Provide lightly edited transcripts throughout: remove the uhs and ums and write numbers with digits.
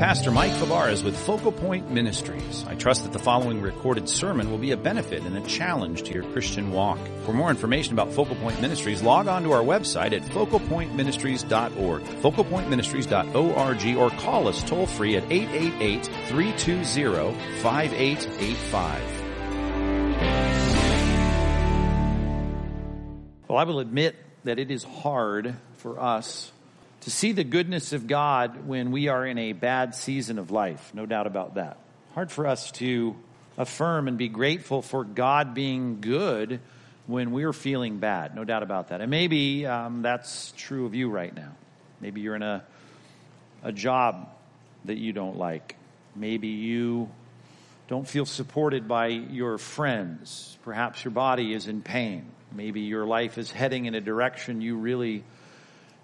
Pastor Mike Fabares with Focal Point Ministries. I trust that the following recorded sermon will be a benefit and a challenge to your Christian walk. For more information about Focal Point Ministries, log on to our website at focalpointministries.org, focalpointministries.org, or call us toll-free at 888-320-5885. Well, I will admit that it is hard for us to see the goodness of God when we are in a bad season of life. No doubt about that. Hard for us to affirm and be grateful for God being good when we're feeling bad. No doubt about that. And maybe that's true of you right now. Maybe you're in a job that you don't like. Maybe you don't feel supported by your friends. Perhaps your body is in pain. Maybe your life is heading in a direction you really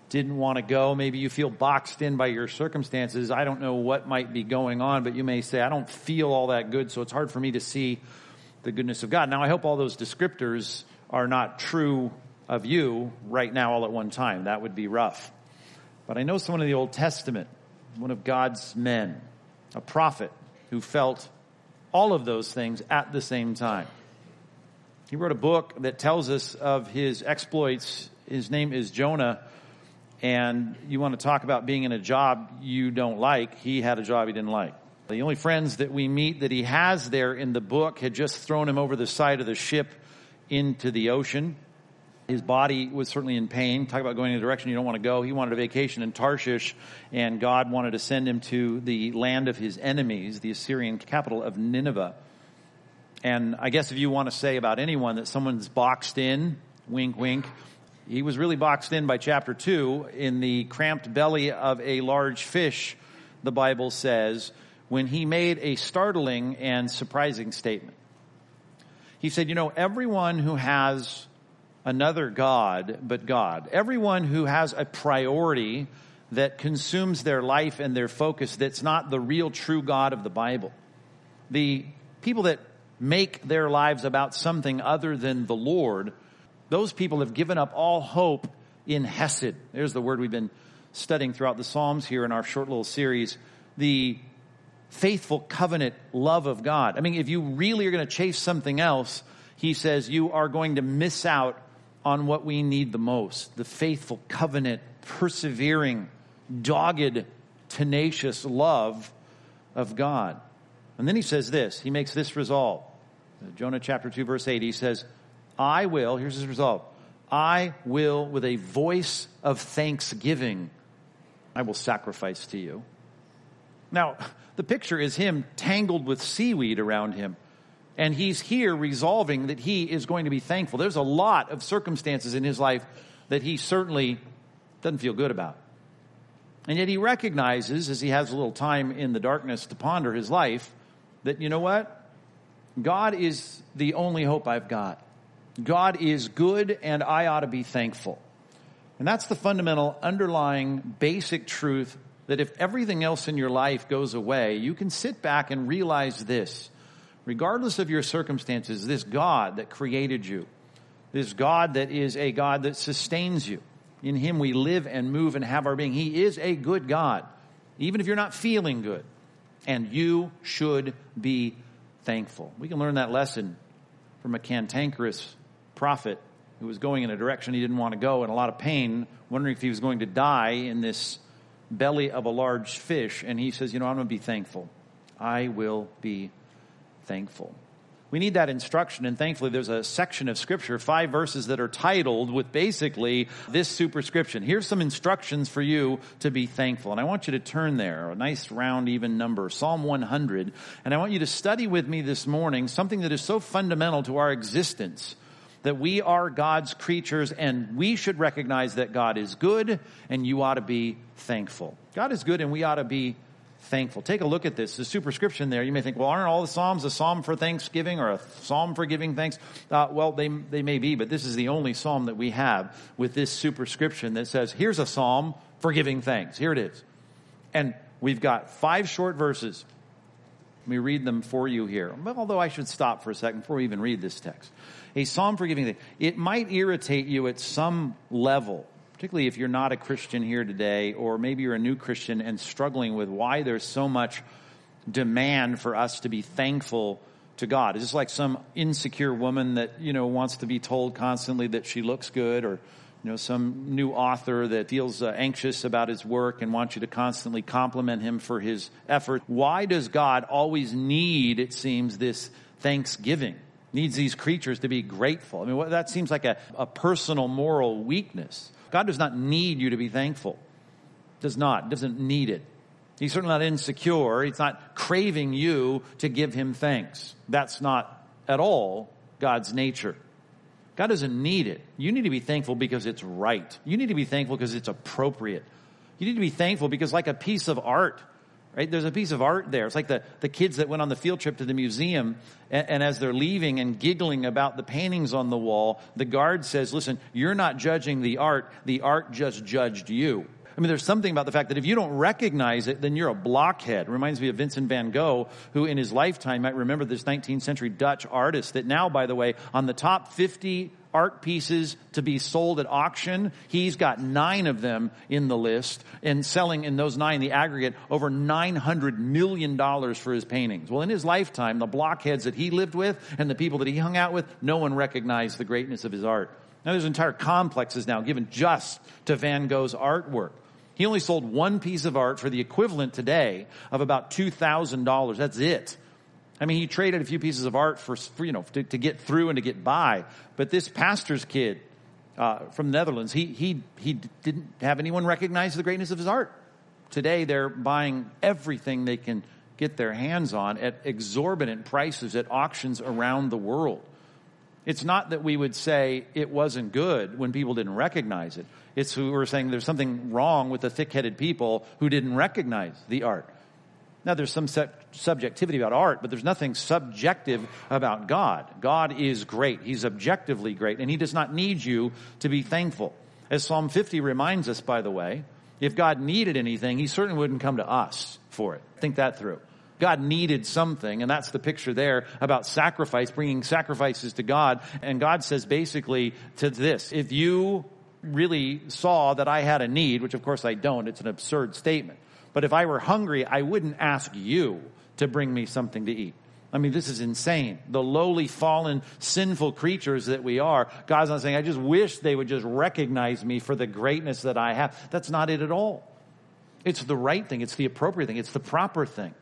didn't want to go. Maybe you feel boxed in by your circumstances. I don't know what might be going on, but you may say, I don't feel all that good, so it's hard for me to see the goodness of God. Now, I hope all those descriptors are not true of you right now all at one time. That would be rough. But I know someone in the Old Testament, one of God's men, a prophet who felt all of those things at the same time. He wrote a book that tells us of his exploits. His name is Jonah, and you want to talk about being in a job you don't like. He had a job he didn't like. The only friends that we meet that he has there in the book had just thrown him over the side of the ship into the ocean. His body was certainly in pain. Talk about going in a direction you don't want to go. He wanted a vacation in Tarshish, and God wanted to send him to the land of his enemies, the Assyrian capital of Nineveh. And I guess if you want to say about anyone that someone's boxed in, wink, wink, he was really boxed in by chapter 2 in the cramped belly of a large fish, the Bible says, when he made a startling and surprising statement. He said, everyone who has another God but God, everyone who has a priority that consumes their life and their focus that's not the real true God of the Bible, the people that make their lives about something other than the Lord, those people have given up all hope in Hesed. There's the word we've been studying throughout the Psalms here in our short little series, the faithful covenant love of God. I mean, if you really are going to chase something else, he says you are going to miss out on what we need the most, the faithful covenant, persevering, dogged, tenacious love of God. And then he says this, he makes this resolve. Jonah chapter 2, verse 8, he says, I will, here's his resolve, I will with a voice of thanksgiving, I will sacrifice to you. Now, the picture is him tangled with seaweed around him. And he's here resolving that he is going to be thankful. There's a lot of circumstances in his life that he certainly doesn't feel good about. And yet he recognizes, as he has a little time in the darkness to ponder his life, that, you know what? God is the only hope I've got. God is good, and I ought to be thankful. And that's the fundamental, underlying, basic truth that if everything else in your life goes away, you can sit back and realize this. Regardless of your circumstances, this God that created you, this God that is a God that sustains you, in him we live and move and have our being. He is a good God, even if you're not feeling good. And you should be thankful. We can learn that lesson from a cantankerous prophet who was going in a direction he didn't want to go in a lot of pain, wondering if he was going to die in this belly of a large fish. And he says, I'm going to be thankful. I will be thankful. We need that instruction, and thankfully there's a section of Scripture, 5 verses that are titled with basically this superscription. Here's some instructions for you to be thankful, and I want you to turn there, a nice round even number, Psalm 100, and I want you to study with me this morning something that is so fundamental to our existence, that we are God's creatures, and we should recognize that God is good, and you ought to be thankful. God is good, and we ought to be thankful. Take a look at this. The superscription there. You may think, well, aren't all the Psalms a psalm for thanksgiving or a psalm for giving thanks? Well, they may be, but this is the only psalm that we have with this superscription that says, here's a psalm for giving thanks. Here it is. And we've got 5 short verses. Let me read them for you here. Although I should stop for a second before we even read this text. A psalm for giving thanks. It might irritate you at some level particularly if you're not a Christian here today, or maybe you're a new Christian and struggling with why there's so much demand for us to be thankful to God. It's just like some insecure woman that, you know, wants to be told constantly that she looks good, or, you know, some new author that feels anxious about his work and wants you to constantly compliment him for his effort. Why does God always need, it seems, this thanksgiving? Needs these creatures to be grateful. I mean, that seems like a personal moral weakness. God does not need you to be thankful. Does not. Doesn't need it. He's certainly not insecure. He's not craving you to give him thanks. That's not at all God's nature. God doesn't need it. You need to be thankful because it's right. You need to be thankful because it's appropriate. You need to be thankful because, like a piece of art, right? There's a piece of art there. It's like the kids that went on the field trip to the museum, and as they're leaving and giggling about the paintings on the wall, the guard says, listen, you're not judging the art just judged you. I mean, there's something about the fact that if you don't recognize it, then you're a blockhead. It reminds me of Vincent van Gogh, who in his lifetime might remember this 19th century Dutch artist that now, by the way, on the top 50 art pieces to be sold at auction, he's got 9 of them in the list, and selling in those 9, the aggregate, over $900 million for his paintings. Well, in his lifetime, the blockheads that he lived with and the people that he hung out with, no one recognized the greatness of his art. Now, there's entire complexes now given just to Van Gogh's artwork. He only sold one piece of art for the equivalent today of about $2,000. That's it. I mean, he traded a few pieces of art for you know, to get through and to get by. But this pastor's kid from the Netherlands, he didn't have anyone recognize the greatness of his art. Today, they're buying everything they can get their hands on at exorbitant prices at auctions around the world. It's not that we would say it wasn't good when people didn't recognize it. It's who we're saying there's something wrong with the thick-headed people who didn't recognize the art. Now, there's some subjectivity about art, but there's nothing subjective about God. God is great. He's objectively great, and he does not need you to be thankful. As Psalm 50 reminds us, by the way, if God needed anything, he certainly wouldn't come to us for it. Think that through. God needed something, and that's the picture there about sacrifice, bringing sacrifices to God. And God says basically to this, if you really saw that I had a need, which of course I don't, it's an absurd statement, but if I were hungry, I wouldn't ask you to bring me something to eat. I mean, this is insane. The lowly, fallen, sinful creatures that we are, God's not saying, I just wish they would just recognize me for the greatness that I have. That's not it at all. It's the right thing. It's the appropriate thing. It's the proper thing.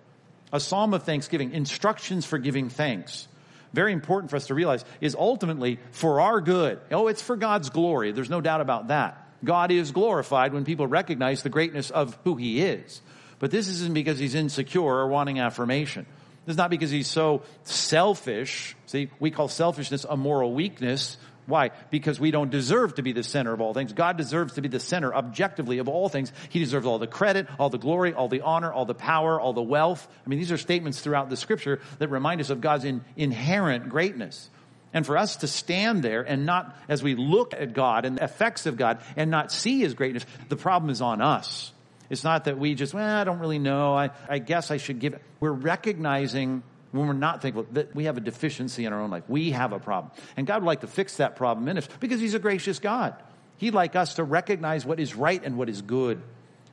A psalm of thanksgiving, instructions for giving thanks. Very important for us to realize is ultimately for our good. Oh, it's for God's glory. There's no doubt about that. God is glorified when people recognize the greatness of who he is. But this isn't because he's insecure or wanting affirmation. This is not because he's so selfish. See, we call selfishness a moral weakness. Why? Because we don't deserve to be the center of all things. God deserves to be the center objectively of all things. He deserves all the credit, all the glory, all the honor, all the power, all the wealth. I mean, these are statements throughout the scripture that remind us of God's inherent greatness. And for us to stand there and not, as we look at God and the effects of God and not see his greatness, the problem is on us. It's not that we just, well, I don't really know. I guess I should give it. We're recognizing when we're not thankful, that we have a deficiency in our own life. We have a problem. And God would like to fix that problem in us because he's a gracious God. He'd like us to recognize what is right and what is good.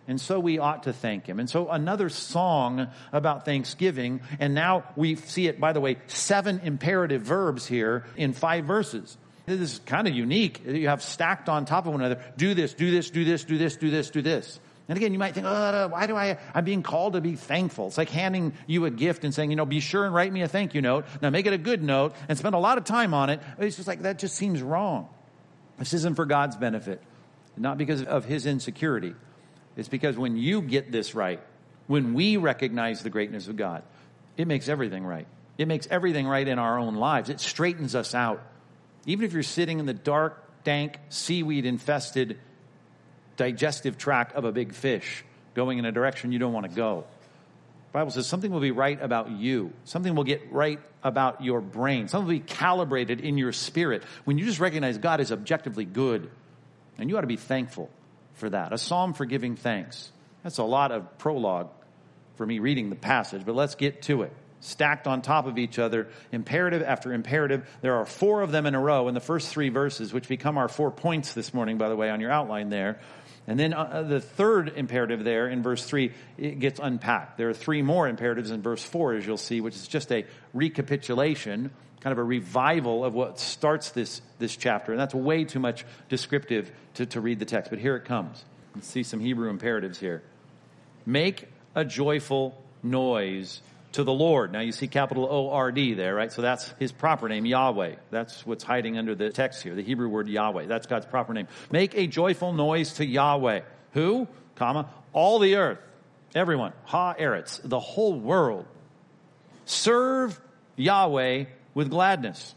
And so we ought to thank him. And so another song about thanksgiving. And now we see it, by the way, 7 imperative verbs here in 5 verses. This is kind of unique. You have stacked on top of one another. Do this, do this, do this, do this, do this, do this. And again, you might think, oh, why do I'm being called to be thankful. It's like handing you a gift and saying, you know, be sure and write me a thank you note. Now make it a good note and spend a lot of time on it. It's just like, that just seems wrong. This isn't for God's benefit, not because of his insecurity. It's because when you get this right, when we recognize the greatness of God, it makes everything right. It makes everything right in our own lives. It straightens us out. Even if you're sitting in the dark, dank, seaweed-infested digestive tract of a big fish going in a direction you don't want to go. The Bible says something will be right about you. Something will get right about your brain. Something will be calibrated in your spirit when you just recognize God is objectively good. And you ought to be thankful for that. A psalm for giving thanks. That's a lot of prologue for me reading the passage, but let's get to it. stacked on top of each other, imperative after imperative. There are four of them in a row in the first three verses, which become our 4 points this morning, by the way, on your outline there. And then the third imperative there in verse 3, it gets unpacked. There are three more imperatives in verse 4, as you'll see, which is just a recapitulation, kind of a revival of what starts this chapter. And that's way too much descriptive to read the text. But here it comes. Let's see some Hebrew imperatives here. Make a joyful noise to the Lord. Now you see capital O-R-D there, right? So that's his proper name, Yahweh. That's what's hiding under the text here, the Hebrew word Yahweh. That's God's proper name. Make a joyful noise to Yahweh. Who? Comma. All the earth. Everyone. Ha eretz. The whole world. Serve Yahweh with gladness.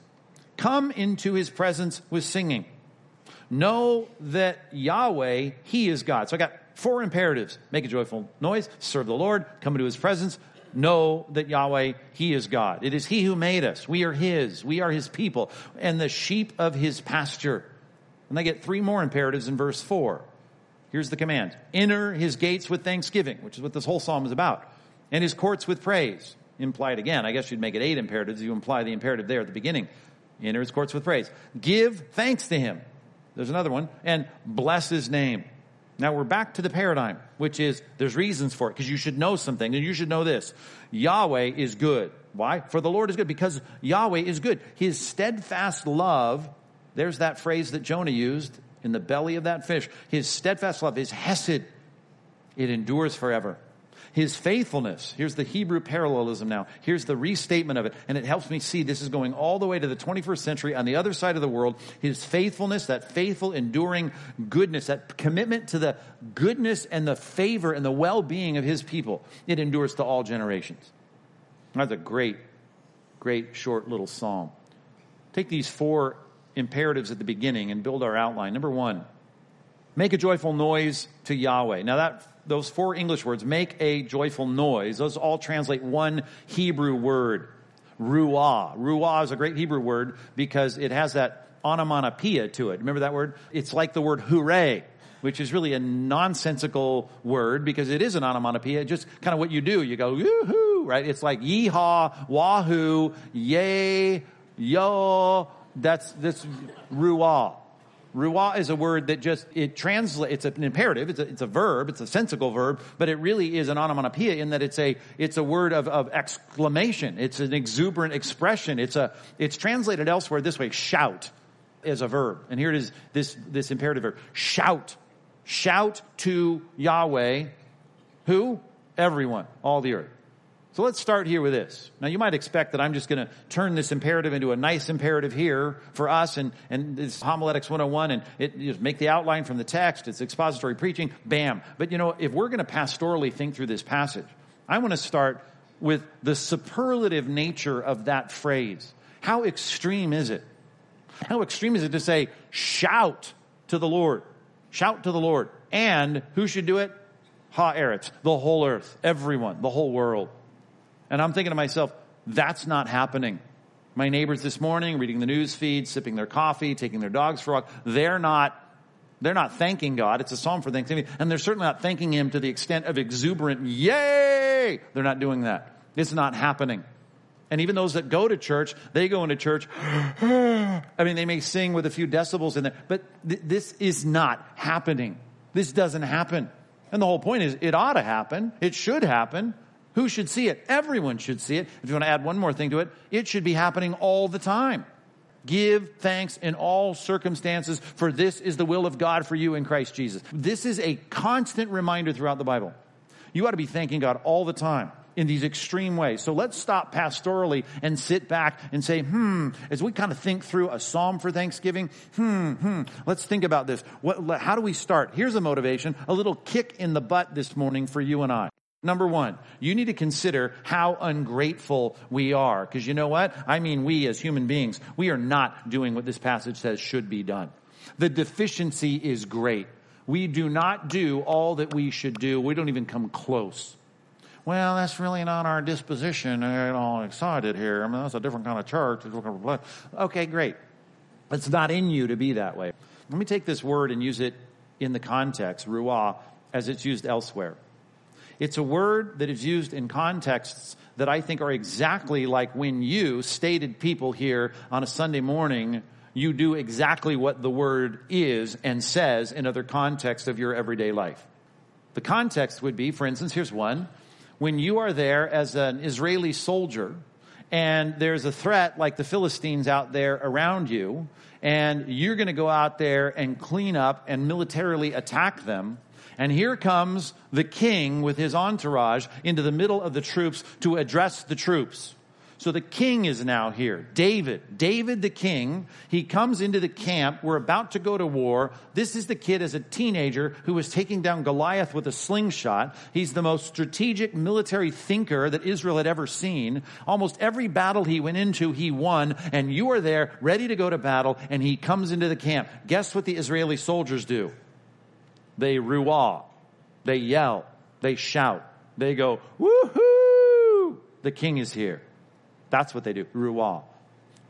Come into his presence with singing. Know that Yahweh, he is God. So I got four imperatives. Make a joyful noise. Serve the Lord. Come into his presence. Know that Yahweh, he is God. It is he who made us. We are his. We are his people and the sheep of his pasture. And they get three more imperatives in verse 4. Here's the command. Enter his gates with thanksgiving, which is what this whole psalm is about, and his courts with praise. Implied again. I guess you'd make it eight imperatives. You imply the imperative there at the beginning. Enter his courts with praise. Give thanks to him. There's another one. And bless his name. Now we're back to the paradigm, which is there's reasons for it, because you should know something, and you should know this. Yahweh is good. Why? For the Lord is good, because Yahweh is good. His steadfast love, there's that phrase that Jonah used in the belly of that fish. His steadfast love is Hesed. It endures forever. His faithfulness, here's the Hebrew parallelism now. Here's the restatement of it, and it helps me see this is going all the way to the 21st century on the other side of the world. His faithfulness, that faithful, enduring goodness, that commitment to the goodness and the favor and the well-being of his people, it endures to all generations. That's a great, great short little psalm. Take these four imperatives at the beginning and build our outline. Number one, make a joyful noise to Yahweh. Now that those four English words, make a joyful noise, those all translate one Hebrew word, ruah. Ruah is a great Hebrew word because it has that onomatopoeia to it. Remember that word? It's like the word hooray, which is really a nonsensical word because it is an onomatopoeia, just kind of what you do. You go, yoo-hoo, right? It's like yeehaw, wahoo, yay, yo. That's ruah. Ruah is a word that just, it translates, it's an imperative, it's a verb, it's a sensical verb, but it really is an onomatopoeia in that it's a word of exclamation. It's an exuberant expression. It's translated elsewhere this way, shout, as a verb. And here it is, this imperative verb, shout. Shout to Yahweh, who? Everyone, all the earth. So let's start here with this. Now, you might expect that I'm just going to turn this imperative into a nice imperative here for us, and this Homiletics 101, and it, you just make the outline from the text. It's expository preaching. Bam. But, you know, if we're going to pastorally think through this passage, I want to start with the superlative nature of that phrase. How extreme is it? How extreme is it to say, shout to the Lord? Shout to the Lord. And who should do it? Ha eretz, the whole earth, everyone, the whole world. And I'm thinking to myself, that's not happening. My neighbors this morning, reading the news feed, sipping their coffee, taking their dogs for a walk, they're not thanking God. It's a psalm for thanksgiving. And they're certainly not thanking him to the extent of exuberant, yay! They're not doing that. It's not happening. And even those that go to church, they go into church, I mean, they may sing with a few decibels in there, but this is not happening. This doesn't happen. And the whole point is, it ought to happen. It should happen. Who should see it? Everyone should see it. If you want to add one more thing to it, it should be happening all the time. Give thanks in all circumstances, for this is the will of God for you in Christ Jesus. This is a constant reminder throughout the Bible. You ought to be thanking God all the time in these extreme ways. So let's stop pastorally and sit back and say, as we kind of think through a psalm for Thanksgiving, let's think about this. How do we start? Here's a motivation, a little kick in the butt this morning for you and I. Number one, you need to consider how ungrateful we are. Because you know what? I mean, we as human beings, we are not doing what this passage says should be done. The deficiency is great. We do not do all that we should do. We don't even come close. Well, that's really not our disposition. I'm all excited here. I mean, that's a different kind of church. Okay, great. It's not in you to be that way. Let me take this word and use it in the context, ruah, as it's used elsewhere. It's a word that is used in contexts that I think are exactly like when you stated people here on a Sunday morning, you do exactly what the word is and says in other contexts of your everyday life. The context would be, for instance, here's one. When you are there as an Israeli soldier and there's a threat like the Philistines out there around you, and you're going to go out there and clean up and militarily attack them, and here comes the king with his entourage into the middle of the troops to address the troops. So the king is now here. David the king, he comes into the camp. We're about to go to war. This is the kid as a teenager who was taking down Goliath with a slingshot. He's the most strategic military thinker that Israel had ever seen. Almost every battle he went into, he won. And you are there ready to go to battle, and he comes into the camp. Guess what the Israeli soldiers do? They ruah. They yell. They shout. They go, woohoo! The king is here. That's what they do, ruah.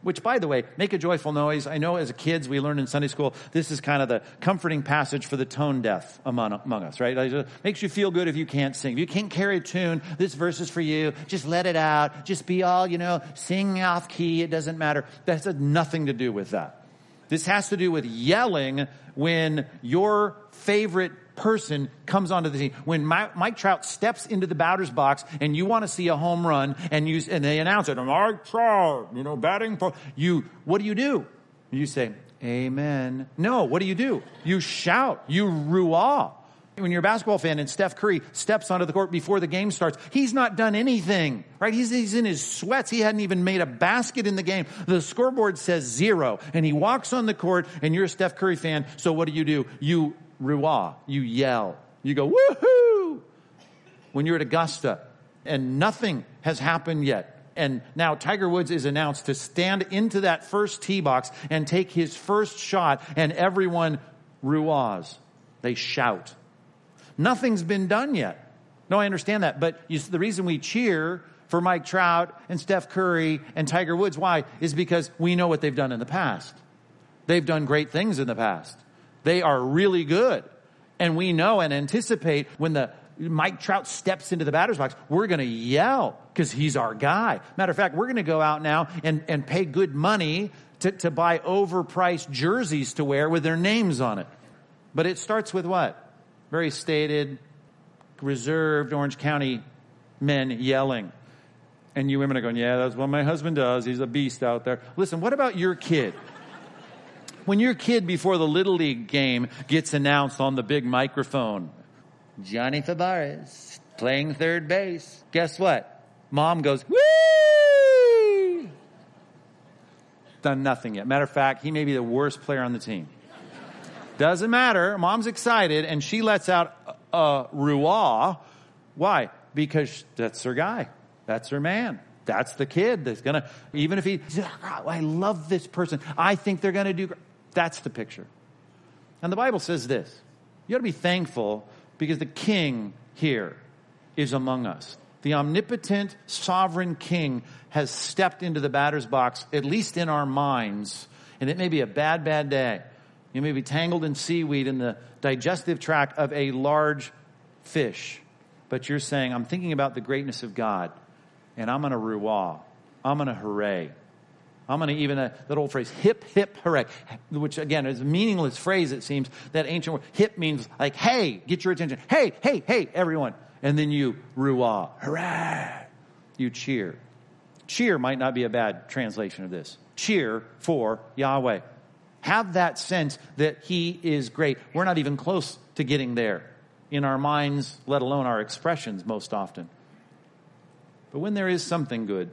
Which, by the way, make a joyful noise. I know as kids we learned in Sunday school, this is kind of the comforting passage for the tone deaf among us, right? It makes you feel good if you can't sing. If you can't carry a tune, this verse is for you. Just let it out. Just be all, sing off key. It doesn't matter. That has nothing to do with that. This has to do with yelling when your favorite person comes onto the team. When Mike Trout steps into the batter's box and you want to see a home run and they announce it, Mike Trout, batting for you, what do? You say, amen. No, what do? You shout, you ruah. When you're a basketball fan and Steph Curry steps onto the court before the game starts, he's not done anything, right? He's in his sweats. He hadn't even made a basket in the game. The scoreboard says 0, and he walks on the court, and you're a Steph Curry fan, so what do? You ruah, you yell, you go, woohoo! When you're at Augusta, and nothing has happened yet, and now Tiger Woods is announced to stand into that first tee box and take his first shot, and everyone ruahs. They shout. Nothing's been done yet. No, I understand that. But the reason we cheer for Mike Trout and Steph Curry and Tiger Woods, why? Is because we know what they've done in the past. They've done great things in the past. They are really good. And we know and anticipate when the Mike Trout steps into the batter's box, we're going to yell because he's our guy. Matter of fact, we're going to go out now and pay good money to buy overpriced jerseys to wear with their names on it. But it starts with what? Very stated, reserved Orange County men yelling. And you women are going, yeah, that's what my husband does. He's a beast out there. Listen, what about your kid? When your kid before the Little League game gets announced on the big microphone, Johnny Fabares playing third base. Guess what? Mom goes, woo! Done nothing yet. Matter of fact, he may be the worst player on the team. Doesn't matter. Mom's excited, and she lets out a ruah. Why? Because that's her guy. That's her man. That's the kid that's going to, even if he's, oh, I love this person. I think they're going to do great. That's the picture. And the Bible says this. You ought to be thankful because the king here is among us. The omnipotent, sovereign king has stepped into the batter's box, at least in our minds, and it may be a bad, bad day. You may be tangled in seaweed in the digestive tract of a large fish. But you're saying, I'm thinking about the greatness of God. And I'm going to ruah. I'm going to hooray. I'm going to even, that old phrase, hip, hip, hooray. Which, again, is a meaningless phrase, it seems. That ancient word, hip, means like, hey, get your attention. Hey, hey, hey, everyone. And then you ruah. Hooray. You cheer. Cheer might not be a bad translation of this. Cheer for Yahweh. Have that sense that he is great. We're not even close to getting there in our minds, let alone our expressions most often. But when there is something good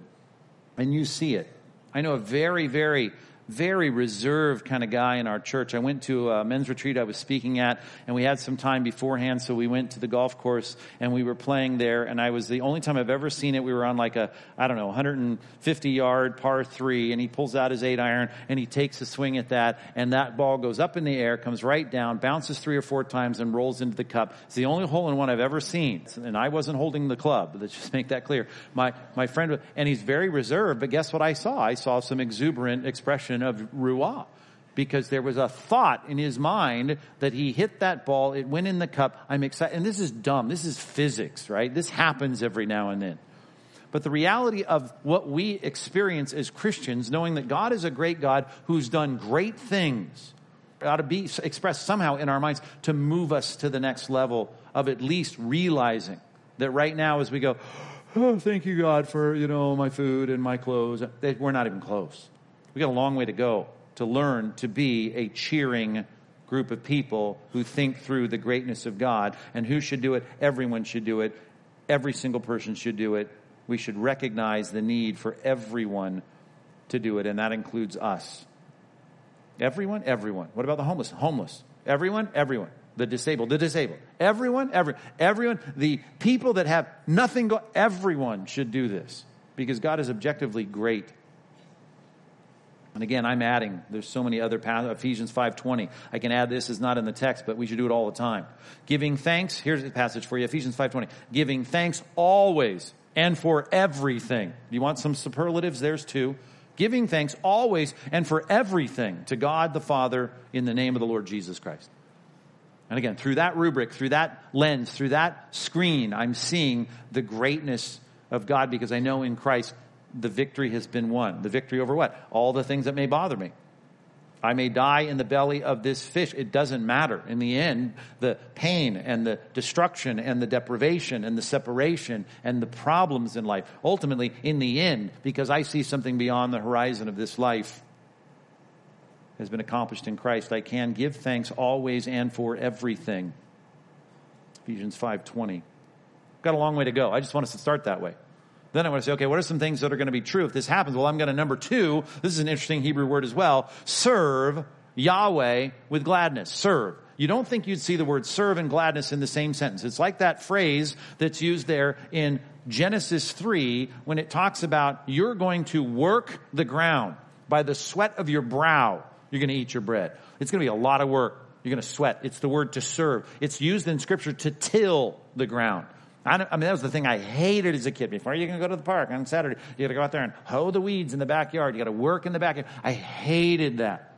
and you see it, I know a very, very, very reserved kind of guy in our church. I went to a men's retreat I was speaking at, and we had some time beforehand, so we went to the golf course and we were playing there, and I was the only time I've ever seen it. We were on like a, 150-yard par 3, and he pulls out his 8-iron and he takes a swing at that, and that ball goes up in the air, comes right down, bounces 3 or 4 times and rolls into the cup. It's the only hole-in-one I've ever seen, and I wasn't holding the club. Let's just make that clear. My friend, and he's very reserved, but guess what I saw? I saw some exuberant expression of ruah. because there was a thought in his mind that he hit that ball. It went in the cup. I'm excited. And this is dumb. This is physics, right? This happens every now and then. But the reality of what we experience as Christians, knowing that God is a great God who's done great things, ought to be expressed somehow in our minds to move us to the next level of at least realizing that right now as we go, oh, thank you, God, for, my food and my clothes, we're not even close. We got a long way to go to learn to be a cheering group of people who think through the greatness of God. And who should do it? Everyone should do it. Every single person should do it. We should recognize the need for everyone to do it, and that includes us. Everyone, everyone. What about the homeless? Homeless. Everyone, everyone. The disabled. Everyone, everyone. Everyone, the people that have nothing going, everyone should do this because God is objectively great. And again, I'm adding, there's so many other passages, Ephesians 5:20. I can add this, is not in the text, but we should do it all the time. Giving thanks, here's the passage for you, Ephesians 5:20. Giving thanks always and for everything. You want some superlatives? There's two. Giving thanks always and for everything to God the Father in the name of the Lord Jesus Christ. And again, through that rubric, through that lens, through that screen, I'm seeing the greatness of God because I know in Christ the victory has been won. The victory over what? All the things that may bother me. I may die in the belly of this fish. It doesn't matter. In the end, the pain and the destruction and the deprivation and the separation and the problems in life, ultimately, in the end, because I see something beyond the horizon of this life, has been accomplished in Christ. I can give thanks always and for everything. Ephesians 5:20. Got a long way to go. I just want us to start that way. Then I want to say, okay, what are some things that are going to be true if this happens? Well, I'm going to, number two, this is an interesting Hebrew word as well, serve Yahweh with gladness. Serve. You don't think you'd see the word serve and gladness in the same sentence. It's like that phrase that's used there in Genesis 3 when it talks about you're going to work the ground. By the sweat of your brow, you're going to eat your bread. It's going to be a lot of work. You're going to sweat. It's the word to serve. It's used in Scripture to till the ground. That was the thing I hated as a kid. Before you can go to the park on Saturday, you got to go out there and hoe the weeds in the backyard. You got to work in the backyard. I hated that.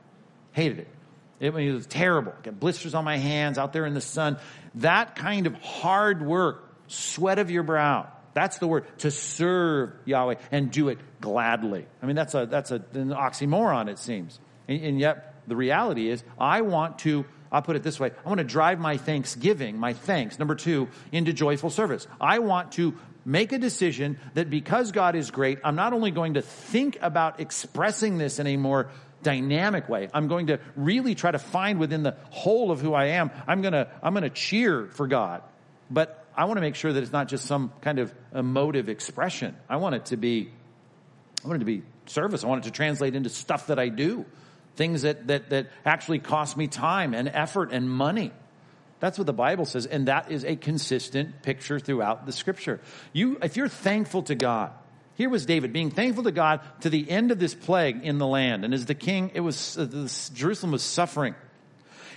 Hated it. It was terrible. I got blisters on my hands out there in the sun. That kind of hard work, sweat of your brow. That's the word, to serve Yahweh and do it gladly. That's an oxymoron, it seems. And yet the reality is I'll put it this way. I want to drive my thanksgiving, my thanks, number two, into joyful service. I want to make a decision that because God is great, I'm not only going to think about expressing this in a more dynamic way. I'm going to really try to find within the whole of who I am. I'm going to cheer for God, but I want to make sure that it's not just some kind of emotive expression. I want it to be service. I want it to translate into stuff that I do. Things that actually cost me time and effort and money. That's what the Bible says, and that is a consistent picture throughout the Scripture. If you're thankful to God, here was David being thankful to God to the end of this plague in the land. And as the king, Jerusalem was suffering.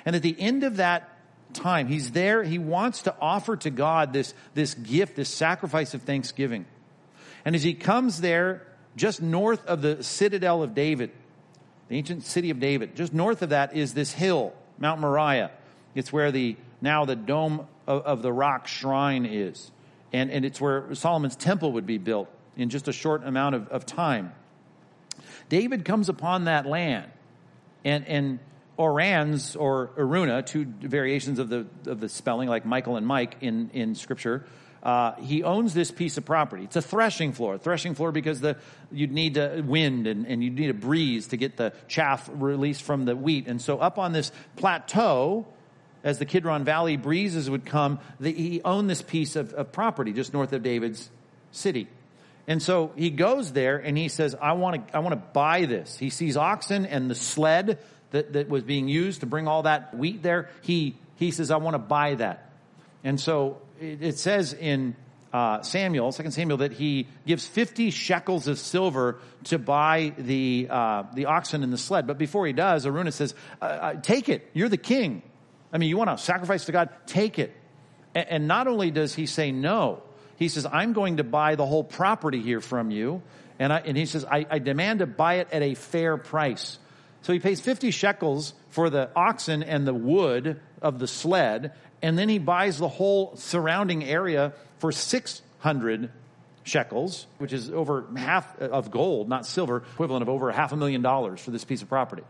And at the end of that time, he's there. He wants to offer to God this gift, this sacrifice of thanksgiving. And as he comes there, just north of the citadel of David, the ancient city of David. Just north of that is this hill, Mount Moriah. It's where the dome of the rock shrine is. And it's where Solomon's temple would be built in just a short amount of time. David comes upon that land. And Orans or Aruna, two variations of the spelling, like Michael and Mike in Scripture, he owns this piece of property. It's a threshing floor. Because you'd need a wind and you'd need a breeze to get the chaff released from the wheat. And so up on this plateau, as the Kidron Valley breezes would come, he owned this piece of property just north of David's city. And so he goes there and he says, I want to buy this. He sees oxen and the sled that was being used to bring all that wheat there. He says, I want to buy that. And so it says in 2 Samuel, that he gives 50 shekels of silver to buy the oxen and the sled. But before he does, Aruna says, take it. You're the king. You want to sacrifice to God? Take it. And not only does he say no, he says, I'm going to buy the whole property here from you. And he says, I demand to buy it at a fair price. So he pays 50 shekels for the oxen and the wood of the sled, and then he buys the whole surrounding area for 600 shekels, which is over half of gold, not silver, equivalent of over $500,000 for this piece of property.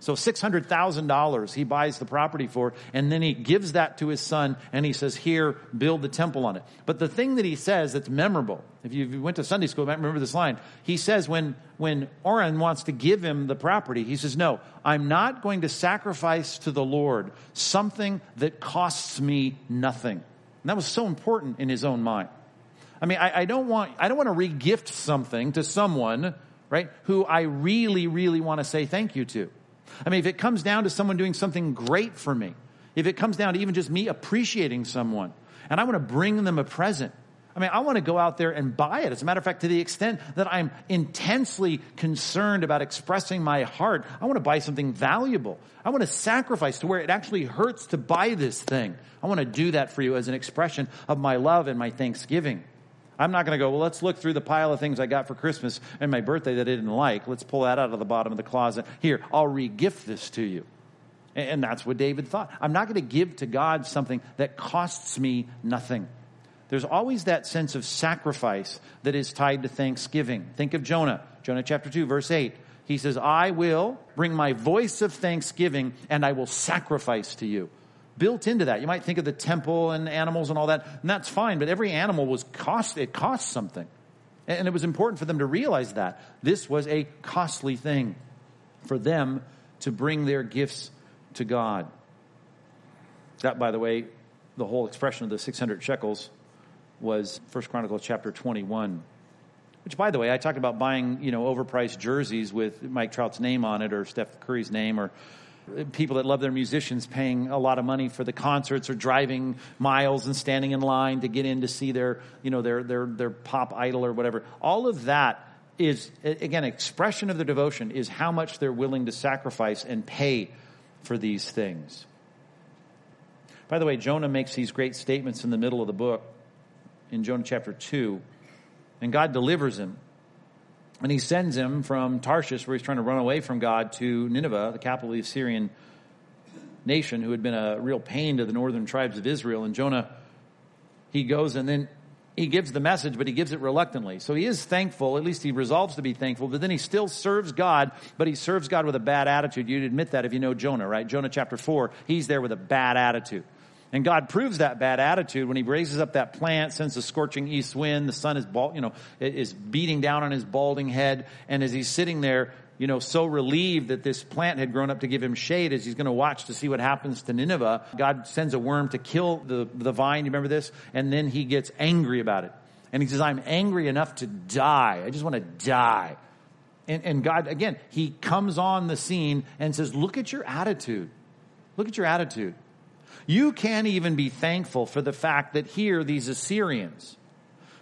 So $600,000 he buys the property for, and then he gives that to his son, and he says, here, build the temple on it. But the thing that he says that's memorable, if you went to Sunday school, you might remember this line. He says when Oran wants to give him the property, he says, no, I'm not going to sacrifice to the Lord something that costs me nothing. And that was so important in his own mind. I mean, I don't want to re-gift something to someone, right, who I really, really want to say thank you to. I mean, if it comes down to someone doing something great for me, if it comes down to even just me appreciating someone, and I want to bring them a present, I mean, I want to go out there and buy it. As a matter of fact, to the extent that I'm intensely concerned about expressing my heart, I want to buy something valuable. I want to sacrifice to where it actually hurts to buy this thing. I want to do that for you as an expression of my love and my thanksgiving. I'm not going to go, well, let's look through the pile of things I got for Christmas and my birthday that I didn't like. Let's pull that out of the bottom of the closet. Here, I'll re-gift this to you. And that's what David thought. I'm not going to give to God something that costs me nothing. There's always that sense of sacrifice that is tied to thanksgiving. Think of Jonah. Jonah chapter 2, verse 8. He says, I will bring my voice of thanksgiving and I will sacrifice to you. Built into that, you might think of the temple and animals and all that, and that's fine, but every animal cost something. And it was important for them to realize that. This was a costly thing for them to bring their gifts to God. That, by the way, the whole expression of the 600 shekels was 1 Chronicles chapter 21, which, by the way, I talked about buying, overpriced jerseys with Mike Trout's name on it or Steph Curry's name, or people that love their musicians paying a lot of money for the concerts or driving miles and standing in line to get in to see their pop idol or whatever. All of that is, again, expression of their devotion is how much they're willing to sacrifice and pay for these things. By the way, Jonah makes these great statements in the middle of the book in Jonah chapter 2, and God delivers him. And he sends him from Tarshish, where he's trying to run away from God, to Nineveh, the capital of the Assyrian nation, who had been a real pain to the northern tribes of Israel. And Jonah, he goes and then he gives the message, but he gives it reluctantly. So he is thankful, at least he resolves to be thankful, but then he still serves God, but he serves God with a bad attitude. You'd admit that if you know Jonah, right? Jonah chapter 4, he's there with a bad attitude. And God proves that bad attitude when he raises up that plant, sends the scorching east wind, the sun is beating down on his balding head. And as he's sitting there, so relieved that this plant had grown up to give him shade, as he's going to watch to see what happens to Nineveh, God sends a worm to kill the vine. You remember this? And then he gets angry about it. And he says, I'm angry enough to die. I just want to die. And God, again, he comes on the scene and says, look at your attitude. Look at your attitude. You can't even be thankful for the fact that here these Assyrians,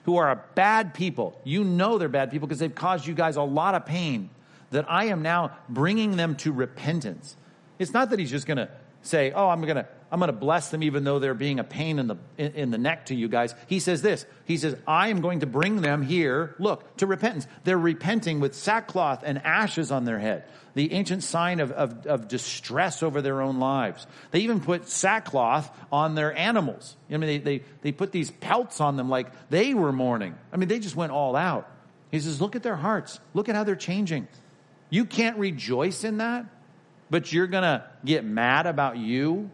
who are a bad people, they're bad people because they've caused you guys a lot of pain, that I am now bringing them to repentance. It's not that he's just going to say, oh, I'm going to bless them even though they're being a pain in the neck to you guys. He says this. He says, I am going to bring them here, look, to repentance. They're repenting with sackcloth and ashes on their head, the ancient sign of distress over their own lives. They even put sackcloth on their animals. I mean, they put these pelts on them like they were mourning. I mean, they just went all out. He says, look at their hearts. Look at how they're changing. You can't rejoice in that, but you're going to get mad about you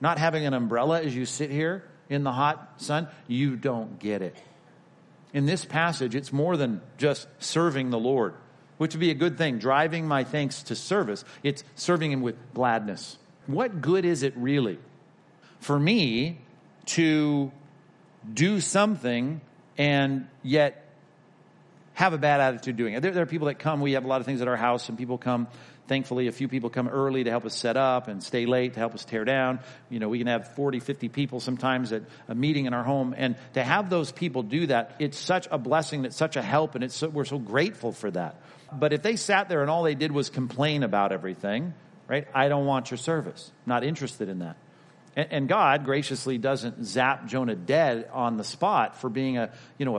not having an umbrella as you sit here in the hot sun. You don't get it. In this passage, it's more than just serving the Lord, which would be a good thing, driving my thanks to service. It's serving him with gladness. What good is it really for me to do something and yet have a bad attitude doing it? There are people that come. We have a lot of things at our house, and people come. Thankfully, a few people come early to help us set up and stay late to help us tear down. We can have 40, 50 people sometimes at a meeting in our home. And to have those people do that, it's such a blessing. It's such a help. And we're so grateful for that. But if they sat there and all they did was complain about everything, right? I don't want your service. Not interested in that. And God graciously doesn't zap Jonah dead on the spot for being a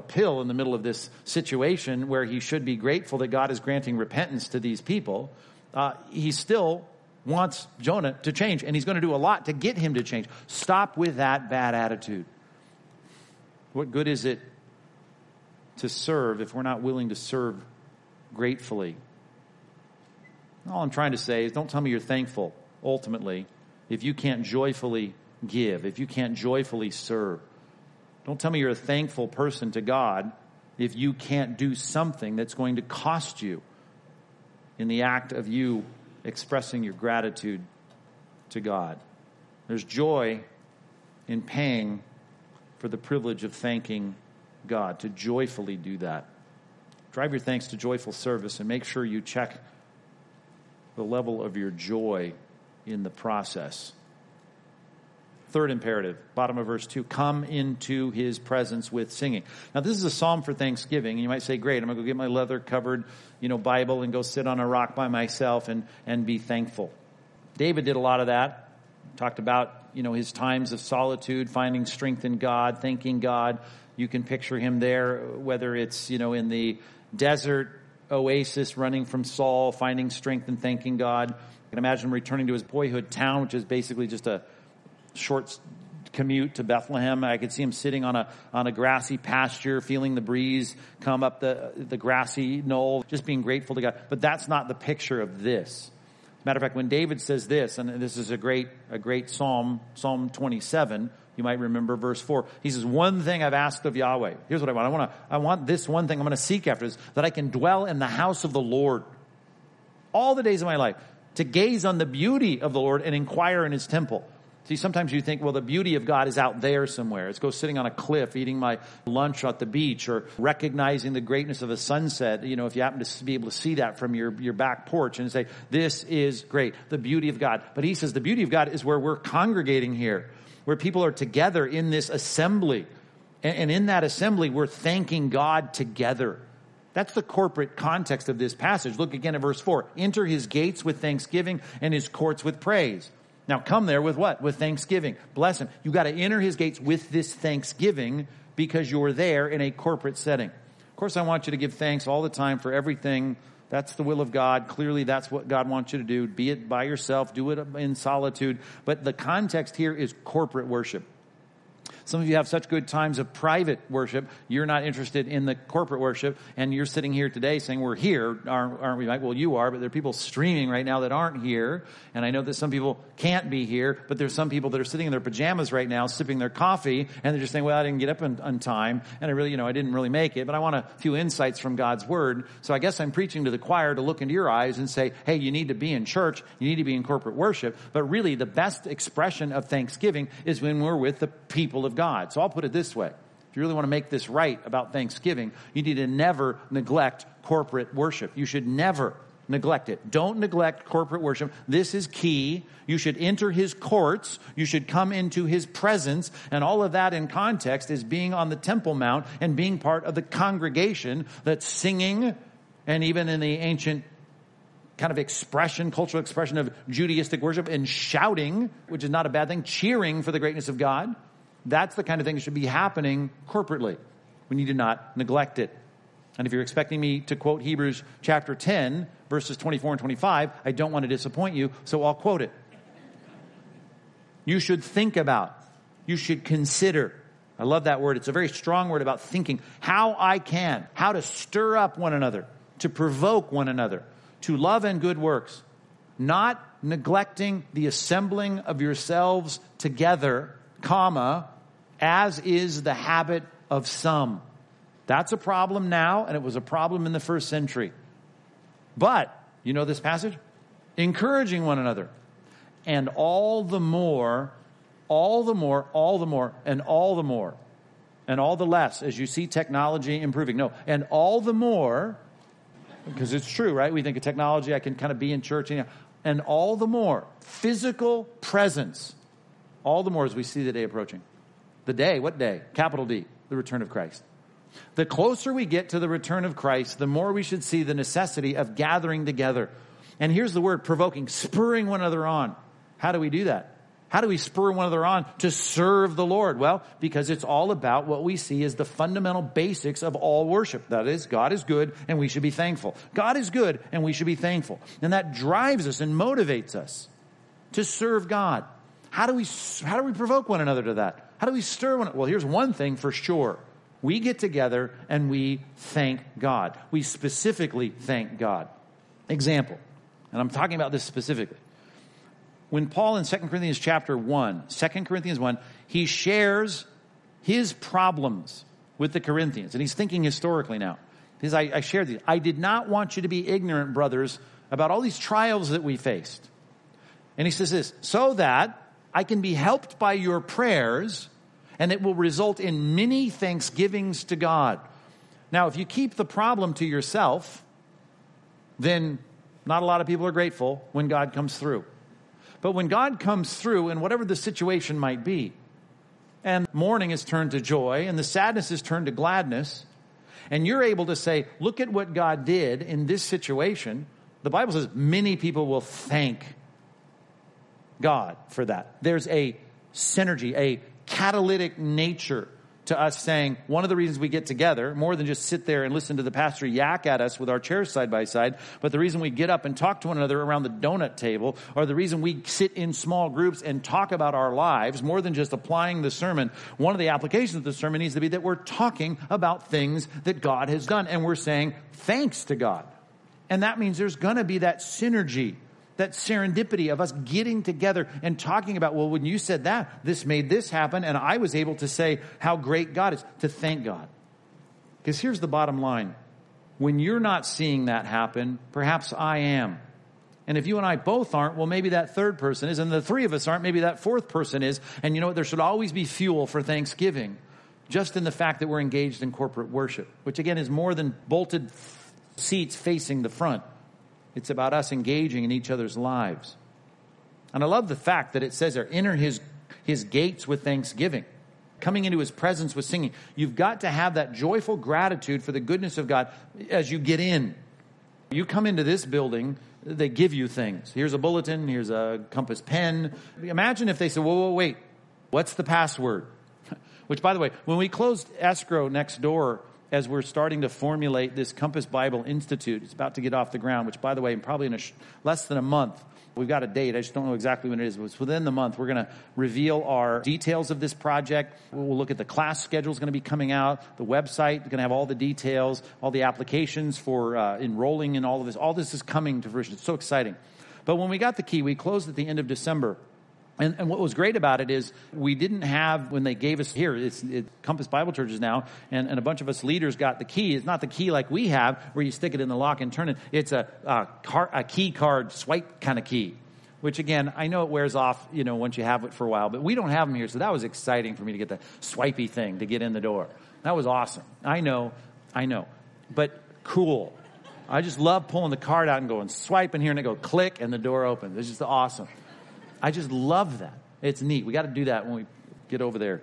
pill in the middle of this situation where he should be grateful that God is granting repentance to these people. he still wants Jonah to change, and he's going to do a lot to get him to change. Stop with that bad attitude. What good is it to serve if we're not willing to serve gratefully? All I'm trying to say is don't tell me you're thankful, ultimately, if you can't joyfully give, if you can't joyfully serve. Don't tell me you're a thankful person to God if you can't do something that's going to cost you in the act of you expressing your gratitude to God. There's joy in paying for the privilege of thanking God, to joyfully do that. Drive your thanks to joyful service and make sure you check the level of your joy in the process. Third imperative, bottom of verse 2, come into his presence with singing. Now, this is a psalm for Thanksgiving. And you might say, great, I'm going to go get my leather-covered, Bible and go sit on a rock by myself and be thankful. David did a lot of that. Talked about, his times of solitude, finding strength in God, thanking God. You can picture him there, whether it's, in the desert oasis running from Saul, finding strength and thanking God. I can imagine him returning to his boyhood town, which is basically just a short commute to Bethlehem. I could see him sitting on a grassy pasture, feeling the breeze come up the grassy knoll, just being grateful to God. But that's not the picture of this. Matter of fact, when David says this, and this is a great psalm, Psalm 27, you might remember verse 4. He says, one thing I've asked of Yahweh. Here's what I want. I want this one thing I'm going to seek after is that I can dwell in the house of the Lord all the days of my life, to gaze on the beauty of the Lord and inquire in his temple. See, sometimes you think, well, the beauty of God is out there somewhere. It's go sitting on a cliff, eating my lunch at the beach, or recognizing the greatness of a sunset, if you happen to be able to see that from your back porch and say, this is great, the beauty of God. But he says the beauty of God is where we're congregating here, where people are together in this assembly. And in that assembly, we're thanking God together. That's the corporate context of this passage. Look again at verse 4. Enter his gates with thanksgiving and his courts with praise. Now come there with what? With thanksgiving. Bless him. You got to enter his gates with this thanksgiving because you're there in a corporate setting. Of course, I want you to give thanks all the time for everything. That's the will of God. Clearly, that's what God wants you to do. Be it by yourself. Do it in solitude. But the context here is corporate worship. Some of you have such good times of private worship, you're not interested in the corporate worship, and you're sitting here today saying, we're here, aren't we, Mike? Well, you are, but there are people streaming right now that aren't here, and I know that some people can't be here, but there's some people that are sitting in their pajamas right now, sipping their coffee, and they're just saying, well, I didn't get up on time, and I didn't really make it, but I want a few insights from God's word, so I guess I'm preaching to the choir to look into your eyes and say, hey, you need to be in church, you need to be in corporate worship, but really the best expression of thanksgiving is when we're with the people of God. So I'll put it this way. If you really want to make this right about Thanksgiving, you need to never neglect corporate worship. You should never neglect it. Don't neglect corporate worship. This is key. You should enter his courts. You should come into his presence. And all of that in context is being on the Temple Mount and being part of the congregation that's singing, and even in the ancient kind of expression, cultural expression of Judaistic worship, and shouting, which is not a bad thing, cheering for the greatness of God. That's the kind of thing that should be happening corporately. We need to not neglect it. And if you're expecting me to quote Hebrews chapter 10, verses 24 and 25, I don't want to disappoint you, so I'll quote it. You should think about. You should consider. I love that word. It's a very strong word about thinking. How I can. How to stir up one another. To provoke one another. To love and good works. Not neglecting the assembling of yourselves together, as is the habit of some. That's a problem now, and it was a problem in the first century. But, this passage? Encouraging one another. And all the more, and all the less, as you see technology improving. No, and all the more, because it's true, right? We think of technology, I can kind of be in church. And all the more, physical presence. All the more as we see the day approaching. The day, what day? Capital D, the return of Christ. The closer we get to the return of Christ, the more we should see the necessity of gathering together. And here's the word, provoking, spurring one another on. How do we do that? How do we spur one another on to serve the Lord? Well, because it's all about what we see as the fundamental basics of all worship. That is, God is good and we should be thankful. God is good and we should be thankful. And that drives us and motivates us to serve God. How do we provoke one another to that? How do we stir one another? Well, here's one thing for sure. We get together and we thank God. We specifically thank God. Example, and I'm talking about this specifically. When Paul in 2 Corinthians chapter 1, 2 Corinthians 1, he shares his problems with the Corinthians. And he's thinking historically now. Because I shared these. I did not want you to be ignorant, brothers, about all these trials that we faced. And he says this, so that I can be helped by your prayers, and it will result in many thanksgivings to God. Now, if you keep the problem to yourself, then not a lot of people are grateful when God comes through. But when God comes through, and whatever the situation might be, and mourning is turned to joy, and the sadness is turned to gladness, and you're able to say, look at what God did in this situation, the Bible says many people will thank God for that. There's a synergy, a catalytic nature to us saying, one of the reasons we get together, more than just sit there and listen to the pastor yak at us with our chairs side by side, but the reason we get up and talk to one another around the donut table, or the reason we sit in small groups and talk about our lives, more than just applying the sermon, one of the applications of the sermon needs to be that we're talking about things that God has done, and we're saying thanks to God. And that means there's going to be that synergy, that serendipity of us getting together and talking about, well, when you said that, this made this happen, and I was able to say how great God is, to thank God. Because here's the bottom line. When you're not seeing that happen, perhaps I am. And if you and I both aren't, well, maybe that third person is, and the three of us aren't, maybe that fourth person is. And you know what? There should always be fuel for Thanksgiving, just in the fact that we're engaged in corporate worship, which again is more than bolted seats facing the front. It's about us engaging in each other's lives. And I love the fact that it says there, enter his gates with thanksgiving, coming into his presence with singing. You've got to have that joyful gratitude for the goodness of God as you get in. You come into this building, they give you things. Here's a bulletin, here's a compass pen. Imagine if they said, whoa, wait, what's the password? Which, by the way, when we closed escrow next door, as we're starting to formulate this Compass Bible Institute, it's about to get off the ground, which, by the way, probably in less than a month, we've got a date. I just don't know exactly when it is, but it's within the month. We're going to reveal our details of this project. We'll look at the class schedule is going to be coming out, the website, going to have all the details, all the applications for enrolling in all of this. All this is coming to fruition. It's so exciting. But when we got the key, we closed at the end of December. And what was great about it is we didn't have, when they gave us here, it's Compass Bible Churches now, and a bunch of us leaders got the key. It's not the key like we have where you stick it in the lock and turn it. It's a key card swipe kind of key, which again, I know it wears off, you know, once you have it for a while, but we don't have them here. So that was exciting for me to get the swipey thing to get in the door. That was awesome. I know, but cool. I just love pulling the card out and going swipe in here and it go click and the door opens. It's just awesome. I just love that. It's neat. We got to do that when we get over there,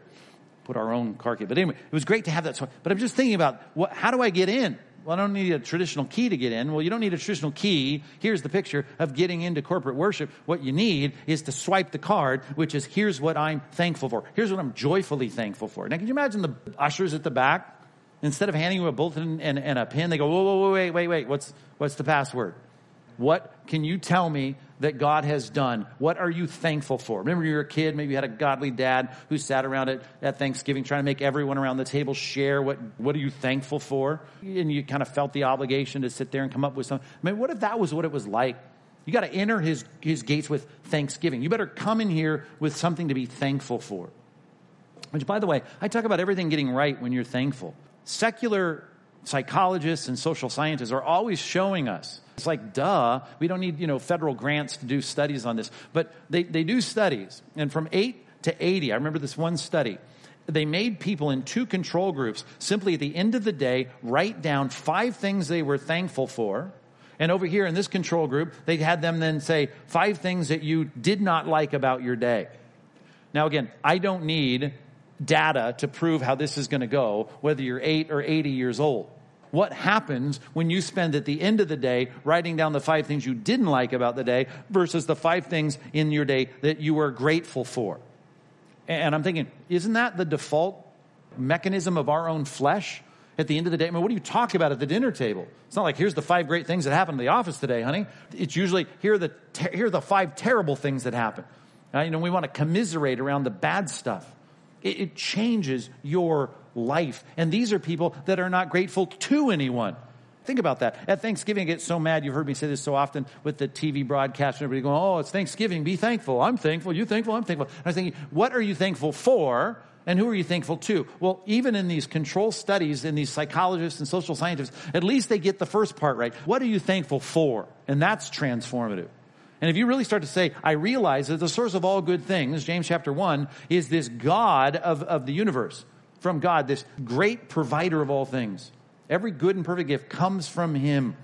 put our own car key. But anyway, it was great to have that. But I'm just thinking about how do I get in? Well, I don't need a traditional key to get in. Well, you don't need a traditional key. Here's the picture of getting into corporate worship. What you need is to swipe the card, which is here's what I'm thankful for. Here's what I'm joyfully thankful for. Now, can you imagine the ushers at the back? Instead of handing you a bulletin and a pen, they go, whoa, wait. What's the password? What can you tell me that God has done? What are you thankful for? Remember, you were a kid, maybe you had a godly dad who sat around at Thanksgiving trying to make everyone around the table share what are you thankful for? And you kind of felt the obligation to sit there and come up with something. I mean, what if that was what it was like? You got to enter his gates with thanksgiving. You better come in here with something to be thankful for. Which, by the way, I talk about everything getting right when you're thankful. Secular psychologists and social scientists are always showing us. It's like, duh, we don't need, federal grants to do studies on this. But they do studies. And from 8 to 80, I remember this one study, they made people in two control groups simply at the end of the day write down 5 things they were thankful for. And over here in this control group, they had them then say 5 things that you did not like about your day. Now, again, I don't need data to prove how this is going to go, whether you're 8 or 80 years old. what happens when you spend at the end of the day writing down the 5 things you didn't like about the day versus the 5 things in your day that you were grateful for. And I'm thinking, isn't that the default mechanism of our own flesh? At the end of the day, I mean, what do you talk about at the dinner table? It's not like, here's the 5 great things that happened in the office today, honey. It's usually, here are the 5 terrible things that happened. You know, we want to commiserate around the bad stuff. It changes your life. And these are people that are not grateful to anyone. Think about that. At Thanksgiving, I get so mad. You've heard me say this so often with the TV broadcast and everybody going, oh, it's Thanksgiving. Be thankful. I'm thankful. You thankful? I'm thankful. And I was thinking, what are you thankful for? And who are you thankful to? Well, even in these control studies, in these psychologists and social scientists, at least they get the first part right. What are you thankful for? And that's transformative. And if you really start to say, I realize that the source of all good things, James chapter 1, is this God of the universe. From God, this great provider of all things. Every good and perfect gift comes from him.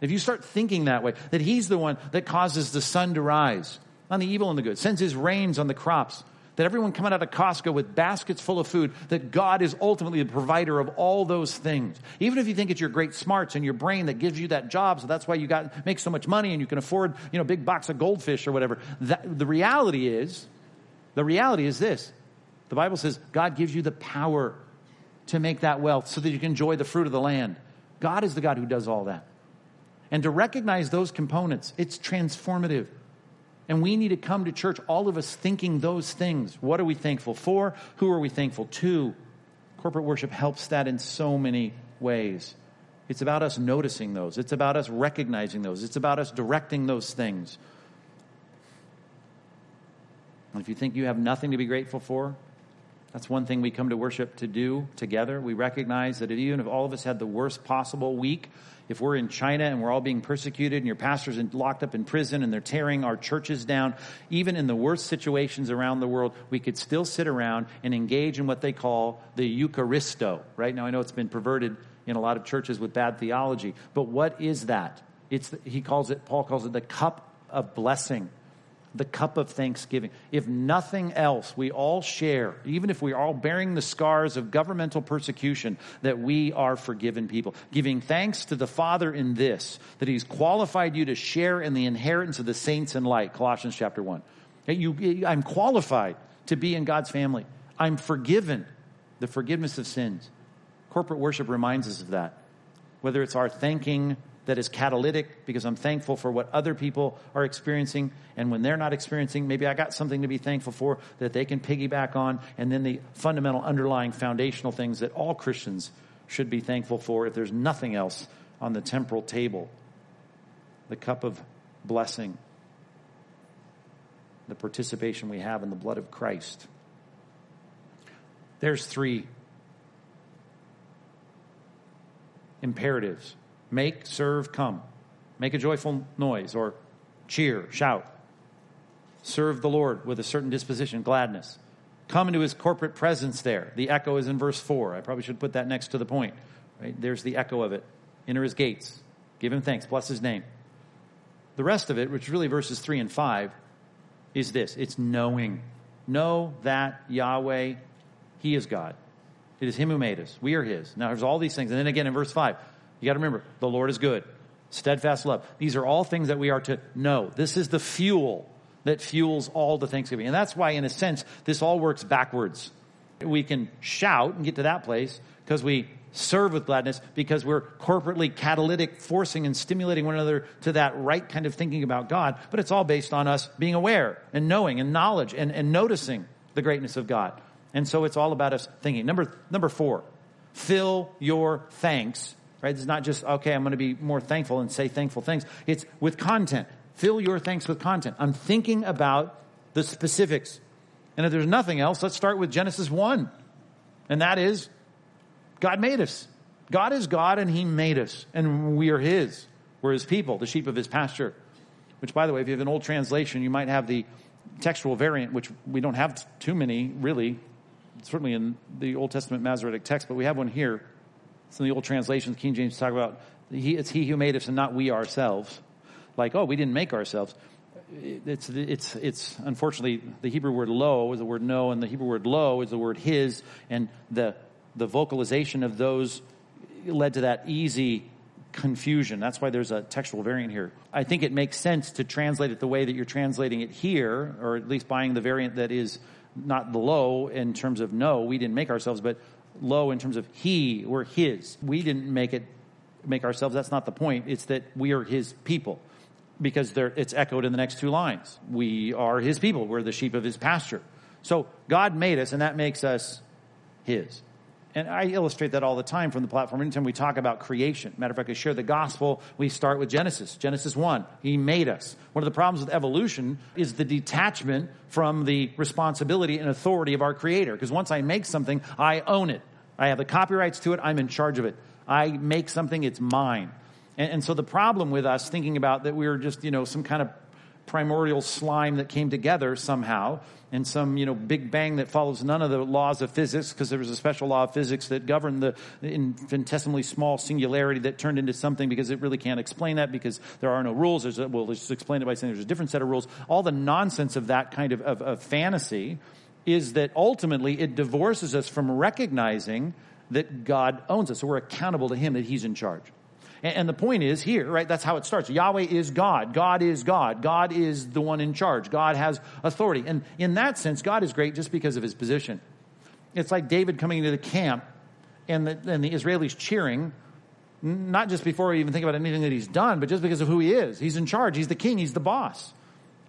If you start thinking that way, that he's the one that causes the sun to rise on the evil and the good, sends his rains on the crops, that everyone coming out of Costco with baskets full of food, that God is ultimately the provider of all those things. Even if you think it's your great smarts and your brain that gives you that job, so that's why you make so much money and you can afford, you know, big box of goldfish or whatever. The reality is this. The Bible says God gives you the power to make that wealth so that you can enjoy the fruit of the land. God is the God who does all that. And to recognize those components, it's transformative. And we need to come to church, all of us thinking those things. What are we thankful for? Who are we thankful to? Corporate worship helps that in so many ways. It's about us noticing those. It's about us recognizing those. It's about us directing those things. And if you think you have nothing to be grateful for, that's one thing we come to worship to do together. We recognize that even if all of us had the worst possible week, if we're in China and we're all being persecuted and your pastor's locked up in prison and they're tearing our churches down, even in the worst situations around the world, we could still sit around and engage in what they call the Eucharisto, right? Now, I know it's been perverted in a lot of churches with bad theology, but what is that? Paul calls it the cup of blessing. The cup of thanksgiving. If nothing else, we all share, even if we are all bearing the scars of governmental persecution, that we are forgiven people. Giving thanks to the Father in this, that he's qualified you to share in the inheritance of the saints in light, Colossians chapter 1. I'm qualified to be in God's family. I'm forgiven. The forgiveness of sins. Corporate worship reminds us of that. Whether it's our thanking that is catalytic because I'm thankful for what other people are experiencing. And when they're not experiencing, maybe I got something to be thankful for that they can piggyback on. And then the fundamental underlying foundational things that all Christians should be thankful for if there's nothing else on the temporal table. The cup of blessing. The participation we have in the blood of Christ. There's 3 imperatives. Make, serve, come. Make a joyful noise or cheer, shout. Serve the Lord with a certain disposition, gladness. Come into his corporate presence there. The echo is in verse 4. I probably should put that next to the point. Right? There's the echo of it. Enter his gates. Give him thanks. Bless his name. The rest of it, which is really verses 3 and 5, is this. It's knowing. Know that Yahweh, he is God. It is him who made us. We are his. Now there's all these things. And then again in verse 5. You got to remember, the Lord is good. Steadfast love. These are all things that we are to know. This is the fuel that fuels all the thanksgiving. And that's why, in a sense, this all works backwards. We can shout and get to that place because we serve with gladness, because we're corporately catalytic, forcing and stimulating one another to that right kind of thinking about God. But it's all based on us being aware and knowing and knowledge and noticing the greatness of God. And so it's all about us thinking. Number 4, fill your thanks. Right? It's not just, okay, I'm going to be more thankful and say thankful things. It's with content. Fill your thanks with content. I'm thinking about the specifics. And if there's nothing else, let's start with Genesis 1. And that is, God made us. God is God and he made us. And we are his. We're his people, the sheep of his pasture. Which, by the way, if you have an old translation, you might have the textual variant, which we don't have too many, really. Certainly in the Old Testament Masoretic text, but we have one here. Some of the old translations, King James talk about, it's he who made us and not we ourselves. Like, oh, we didn't make ourselves. It's unfortunately, the Hebrew word lo is the word no, and the Hebrew word lo is the word his, and the vocalization of those led to that easy confusion. That's why there's a textual variant here. I think it makes sense to translate it the way that you're translating it here, or at least buying the variant that is not the low in terms of no, we didn't make ourselves, but low in terms of he, we're his. We didn't make ourselves. That's not the point. It's that we are his people, because it's echoed in the next two lines. We are his people. We're the sheep of his pasture. So God made us, and that makes us his. And I illustrate that all the time from the platform. Anytime we talk about creation, matter of fact, I share the gospel, we start with Genesis. Genesis 1, he made us. One of the problems with evolution is the detachment from the responsibility and authority of our creator. Because once I make something, I own it. I have the copyrights to it. I'm in charge of it. I make something, it's mine. And so the problem with us thinking about that we were just, some kind of primordial slime that came together somehow, and some, big bang that follows none of the laws of physics, because there was a special law of physics that governed the infinitesimally small singularity that turned into something, because it really can't explain that, because there are no rules. Let's just explain it by saying there's a different set of rules. All the nonsense of that kind of fantasy is that ultimately it divorces us from recognizing that God owns us. So we're accountable to him, that he's in charge. And the point is here, right? That's how it starts. Yahweh is God. God is God. God is the one in charge. God has authority. And in that sense, God is great just because of his position. It's like David coming into the camp and the Israelis cheering, not just before we even think about anything that he's done, but just because of who he is. He's in charge. He's the king. He's the boss.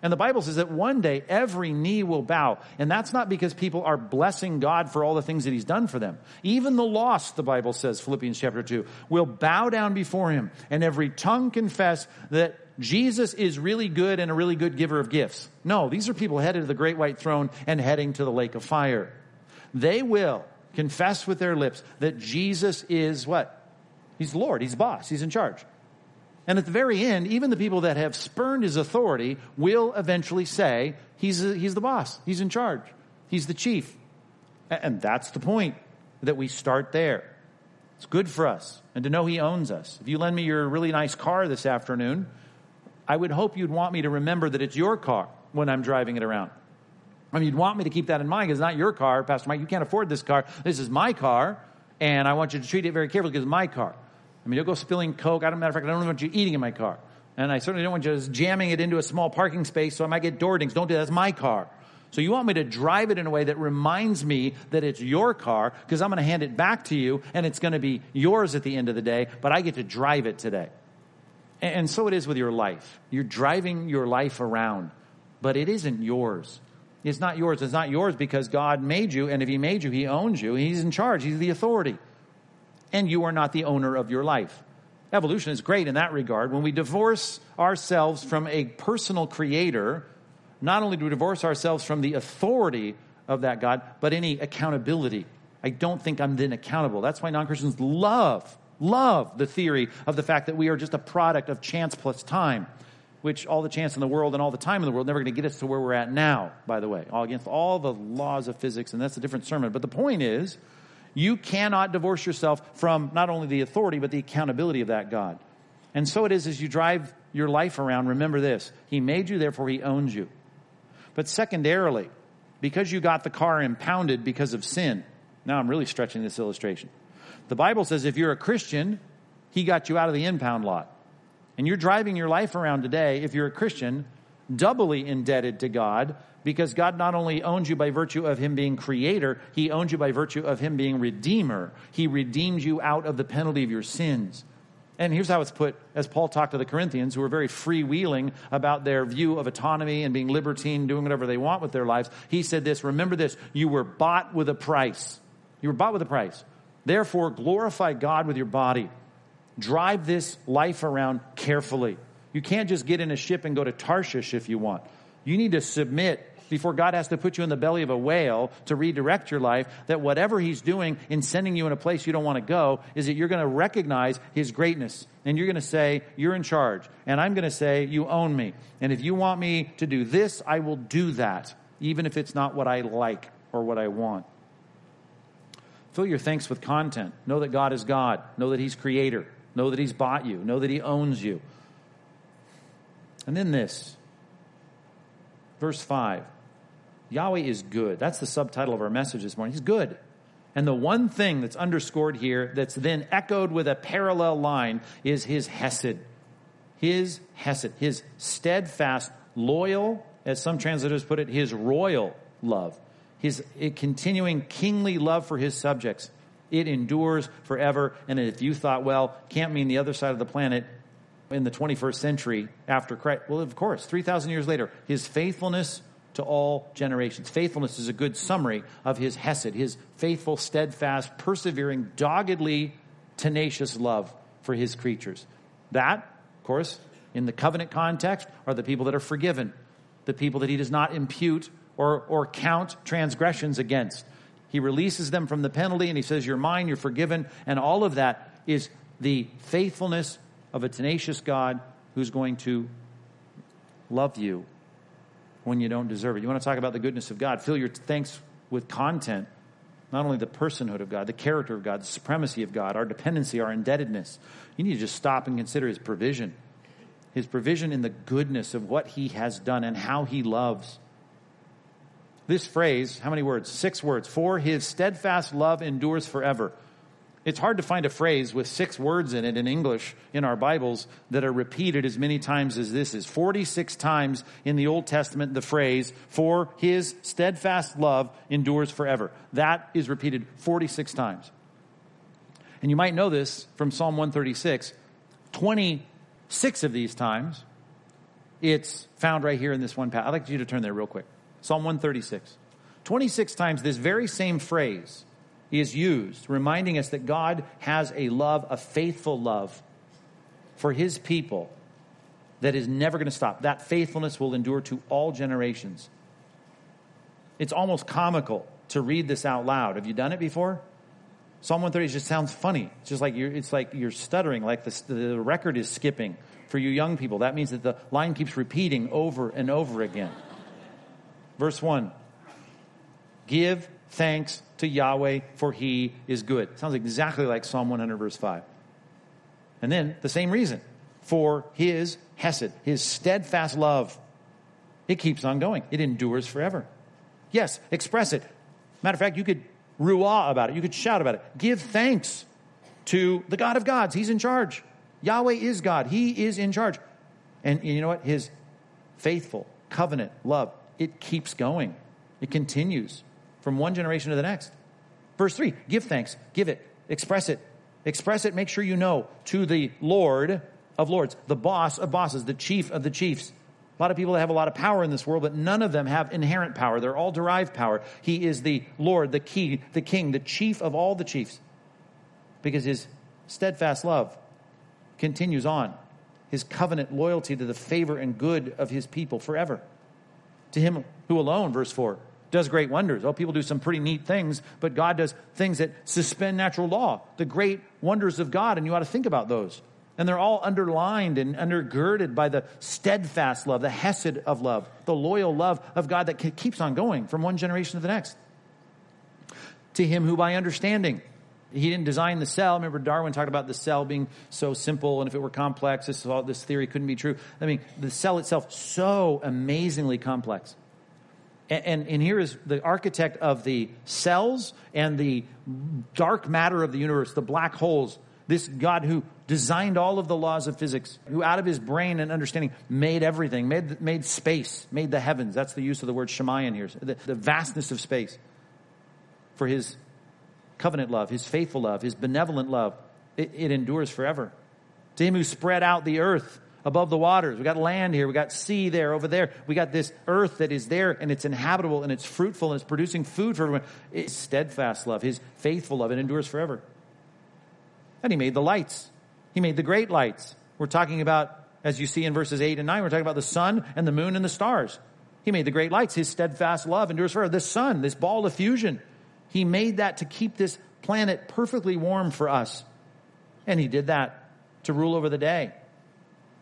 And the Bible says that one day every knee will bow. And that's not because people are blessing God for all the things that he's done for them. Even the lost, the Bible says, Philippians chapter 2, will bow down before him. And every tongue confess that Jesus is really good and a really good giver of gifts. No, these are people headed to the great white throne and heading to the lake of fire. They will confess with their lips that Jesus is what? He's Lord. He's boss. He's in charge. And at the very end, even the people that have spurned his authority will eventually say, he's the boss. He's in charge. He's the chief. And that's the point, that we start there. It's good for us, and to know he owns us. If you lend me your really nice car this afternoon, I would hope you'd want me to remember that it's your car when I'm driving it around. I mean, you'd want me to keep that in mind, because it's not your car. Pastor Mike, you can't afford this car. This is my car, and I want you to treat it very carefully, because it's my car. I mean, you'll go spilling Coke. I don't want you eating in my car. And I certainly don't want you just jamming it into a small parking space, so I might get door dings. Don't do that. That's my car. So you want me to drive it in a way that reminds me that it's your car, because I'm going to hand it back to you, and it's going to be yours at the end of the day, but I get to drive it today. And so it is with your life. You're driving your life around, but it isn't yours. It's not yours. It's not yours because God made you, and if he made you, he owns you. He's in charge. He's the authority. And you are not the owner of your life. Evolution is great in that regard. When we divorce ourselves from a personal creator, not only do we divorce ourselves from the authority of that God, but any accountability. I don't think I'm then accountable. That's why non-Christians love the theory of the fact that we are just a product of chance plus time, which all the chance in the world and all the time in the world never going to get us to where we're at now, by the way, all against all the laws of physics, and that's a different sermon. But the point is, you cannot divorce yourself from not only the authority, but the accountability of that God. And so it is as you drive your life around, remember this. He made you, therefore he owns you. But secondarily, because you got the car impounded because of sin, now I'm really stretching this illustration. The Bible says if you're a Christian, he got you out of the impound lot. And you're driving your life around today, if you're a Christian, doubly indebted to God, because God not only owns you by virtue of him being creator, he owns you by virtue of him being redeemer. He redeemed you out of the penalty of your sins. And here's how it's put, as Paul talked to the Corinthians, who were very freewheeling about their view of autonomy and being libertine, doing whatever they want with their lives. He said this, remember this, you were bought with a price. You were bought with a price. Therefore, glorify God with your body. Drive this life around carefully. You can't just get in a ship and go to Tarshish if you want. You need to submit before God has to put you in the belly of a whale to redirect your life, that whatever he's doing in sending you in a place you don't want to go is that you're going to recognize his greatness. And you're going to say, you're in charge. And I'm going to say, you own me. And if you want me to do this, I will do that, even if it's not what I like or what I want. Fill your thanks with content. Know that God is God. Know that he's creator. Know that he's bought you. Know that he owns you. And then this, verse 5. Yahweh is good. That's the subtitle of our message this morning. He's good. And the one thing that's underscored here that's then echoed with a parallel line is his hesed. His hesed, his steadfast, loyal, as some translators put it, his royal love, his continuing kingly love for his subjects. It endures forever. And if you thought, well, can't mean the other side of the planet in the 21st century after Christ. Well, of course, 3,000 years later, his faithfulness to all generations. Faithfulness is a good summary of his hesed, his faithful, steadfast, persevering, doggedly tenacious love for his creatures. That, of course, in the covenant context, are the people that are forgiven, the people that he does not impute or count transgressions against. He releases them from the penalty and he says, you're mine, you're forgiven. And all of that is the faithfulness of a tenacious God who's going to love you when you don't deserve it. You want to talk about the goodness of God. Fill your thanks with content. Not only the personhood of God, the character of God, the supremacy of God, our dependency, our indebtedness. You need to just stop and consider his provision. His provision in the goodness of what he has done and how he loves. This phrase, how many words? 6 words. For his steadfast love endures forever. It's hard to find a phrase with 6 words in it in English in our Bibles that are repeated as many times as this is. 46 times in the Old Testament, the phrase, for his steadfast love endures forever. That is repeated 46 times. And you might know this from Psalm 136. 26 of these times, it's found right here in this one passage. I'd like you to turn there real quick. Psalm 136. 26 times this very same phrase is used, reminding us that God has a love, a faithful love for his people that is never going to stop. That faithfulness will endure to all generations. It's almost comical to read this out loud. Have you done it before? Psalm 130 just sounds funny. It's just like you're stuttering, like the record is skipping for you young people. That means that the line keeps repeating over and over again. Verse 1, give thanks to Yahweh, for he is good. Sounds exactly like Psalm 100, verse 5. And then the same reason, for his hesed, his steadfast love. It keeps on going. It endures forever. Yes, express it. Matter of fact, you could ruah about it. You could shout about it. Give thanks to the God of gods. He's in charge. Yahweh is God. He is in charge. And you know what? His faithful covenant love, it keeps going. It continues from one generation to the next. Verse 3, give thanks, give it, express it. Express it, make sure you know, to the Lord of lords, the boss of bosses, the chief of the chiefs. A lot of people that have a lot of power in this world, but none of them have inherent power. They're all derived power. He is the Lord, the king, the chief of all the chiefs. Because his steadfast love continues on. His covenant loyalty to the favor and good of his people forever. To him who alone, verse 4, does great wonders. Oh, people do some pretty neat things, but God does things that suspend natural law, the great wonders of God, and you ought to think about those. And they're all underlined and undergirded by the steadfast love, the hesed of love, the loyal love of God that keeps on going from one generation to the next. To him who by understanding, he didn't design the cell. Remember, Darwin talked about the cell being so simple, and if it were complex, this theory couldn't be true. I mean, the cell itself, so amazingly complex. And here is the architect of the cells and the dark matter of the universe, the black holes, this God who designed all of the laws of physics, who out of his brain and understanding made everything, made space, made the heavens. That's the use of the word Shemayim here, the vastness of space for his covenant love, his faithful love, his benevolent love, it endures forever. To him who spread out the earth above the waters. We got land here, we got sea there, over there. We got this earth that is there, and it's inhabitable, and it's fruitful, and it's producing food for everyone. It's steadfast love, his faithful love, it endures forever. And he made the lights. He made the great lights. We're talking about, as you see in verses 8 and 9, we're talking about the sun and the moon and the stars. He made the great lights. His steadfast love endures forever. The sun, this ball of fusion, he made that to keep this planet perfectly warm for us. And he did that to rule over the day.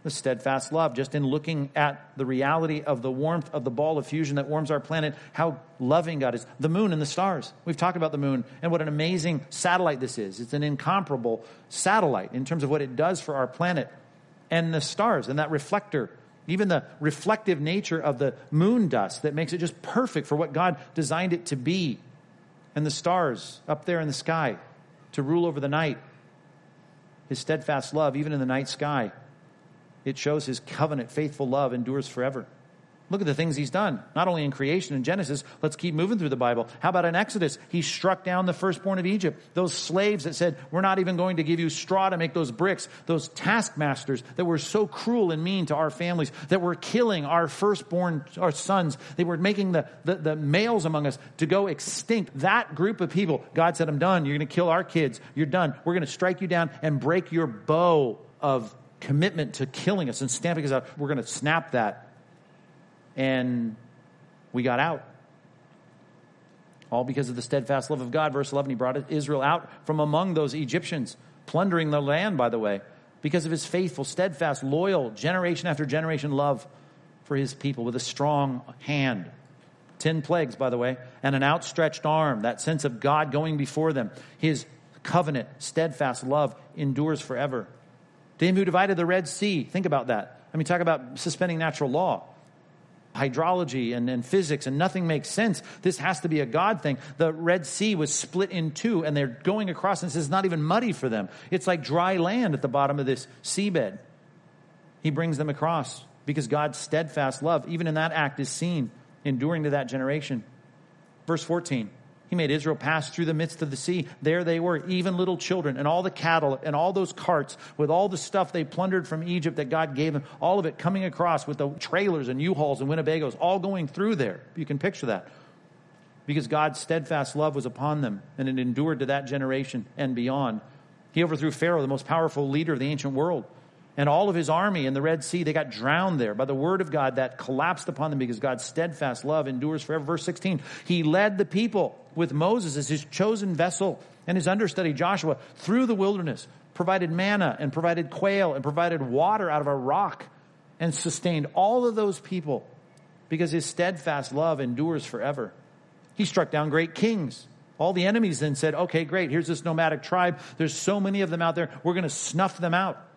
The steadfast love, just in looking at the reality of the warmth of the ball of fusion that warms our planet, how loving God is. The moon and the stars. We've talked about the moon and what an amazing satellite this is. It's an incomparable satellite in terms of what it does for our planet. And the stars and that reflector, even the reflective nature of the moon dust that makes it just perfect for what God designed it to be. and the stars up there in the sky to rule over the night. His steadfast love, even in the night sky, it shows his covenant, faithful love endures forever. Look at the things he's done, not only in creation in Genesis. Let's keep moving through the Bible. How about in Exodus? He struck down the firstborn of Egypt. Those slaves that said, we're not even going to give you straw to make those bricks. Those taskmasters that were so cruel and mean to our families, that were killing our firstborn, our sons. They were making the males among us to go extinct. That group of people, God said, I'm done. You're going to kill our kids. You're done. We're going to strike you down and break your bow of commitment to killing us and stamping us out. We're going to snap that. And we got out. All because of the steadfast love of God. Verse 11, he brought Israel out from among those Egyptians, plundering the land, by the way, because of his faithful, steadfast, loyal, generation after generation love for his people with a strong hand. 10 plagues, by the way, and an outstretched arm, that sense of God going before them. His covenant, steadfast love endures forever. To him who divided the Red Sea, think about that. I mean, talk about suspending natural law. Hydrology and physics, and nothing makes sense. This has to be a God thing. The Red Sea was split in two, and they're going across, and it's not even muddy for them. It's like dry land at the bottom of this seabed. He brings them across because God's steadfast love, even in that act, is seen, enduring to that generation. Verse 14, he made Israel pass through the midst of the sea. There they were, even little children, and all the cattle, and all those carts with all the stuff they plundered from Egypt that God gave them, all of it coming across with the trailers and U-Hauls and Winnebagos, all going through there. You can picture that. Because God's steadfast love was upon them, and it endured to that generation and beyond. He overthrew Pharaoh, the most powerful leader of the ancient world, and all of his army in the Red Sea. They got drowned there by the word of God that collapsed upon them because God's steadfast love endures forever. Verse 16, he led the people with Moses as his chosen vessel and his understudy Joshua through the wilderness, provided manna and provided quail and provided water out of a rock and sustained all of those people because his steadfast love endures forever. He struck down great kings. All the enemies then said, okay, great, here's this nomadic tribe. There's so many of them out there. We're going to snuff them out.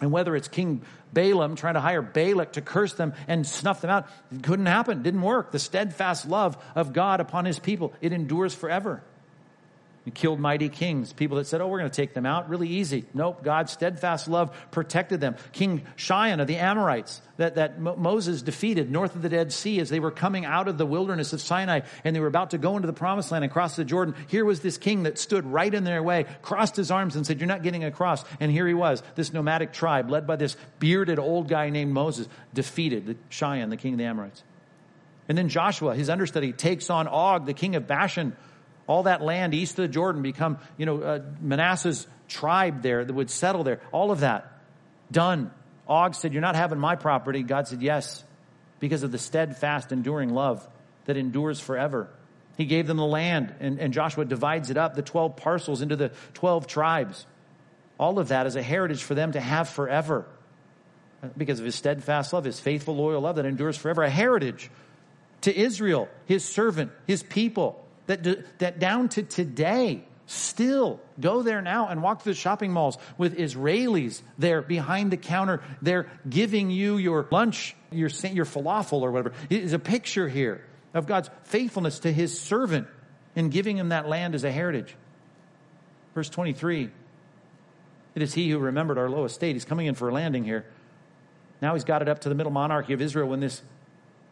And whether it's King Balaam trying to hire Balak to curse them and snuff them out, it couldn't happen. Didn't work. The steadfast love of God upon his people, it endures forever. He killed mighty kings, people that said, oh, we're going to take them out. Really easy. Nope. God's steadfast love protected them. King Sihon of the Amorites that Moses defeated north of the Dead Sea as they were coming out of the wilderness of Sinai and they were about to go into the promised land and cross the Jordan. Here was this king that stood right in their way, crossed his arms and said, you're not getting across. And here he was, this nomadic tribe led by this bearded old guy named Moses, defeated Sihon, the king of the Amorites. And then Joshua, his understudy, takes on Og, the king of Bashan. All that land east of the Jordan become, Manasseh's tribe there that would settle there. All of that done. Og said, you're not having my property. God said, yes, because of the steadfast, enduring love that endures forever. He gave them the land, and Joshua divides it up, the 12 parcels into the 12 tribes. All of that is a heritage for them to have forever because of his steadfast love, his faithful, loyal love that endures forever. A heritage to Israel, his servant, his people. That down to today, still go there now and walk through the shopping malls with Israelis there behind the counter. They're giving you your lunch, your falafel or whatever. It is a picture here of God's faithfulness to his servant in giving him that land as a heritage. Verse 23, it is he who remembered our low estate. He's coming in for a landing here. Now he's got it up to the middle monarchy of Israel when this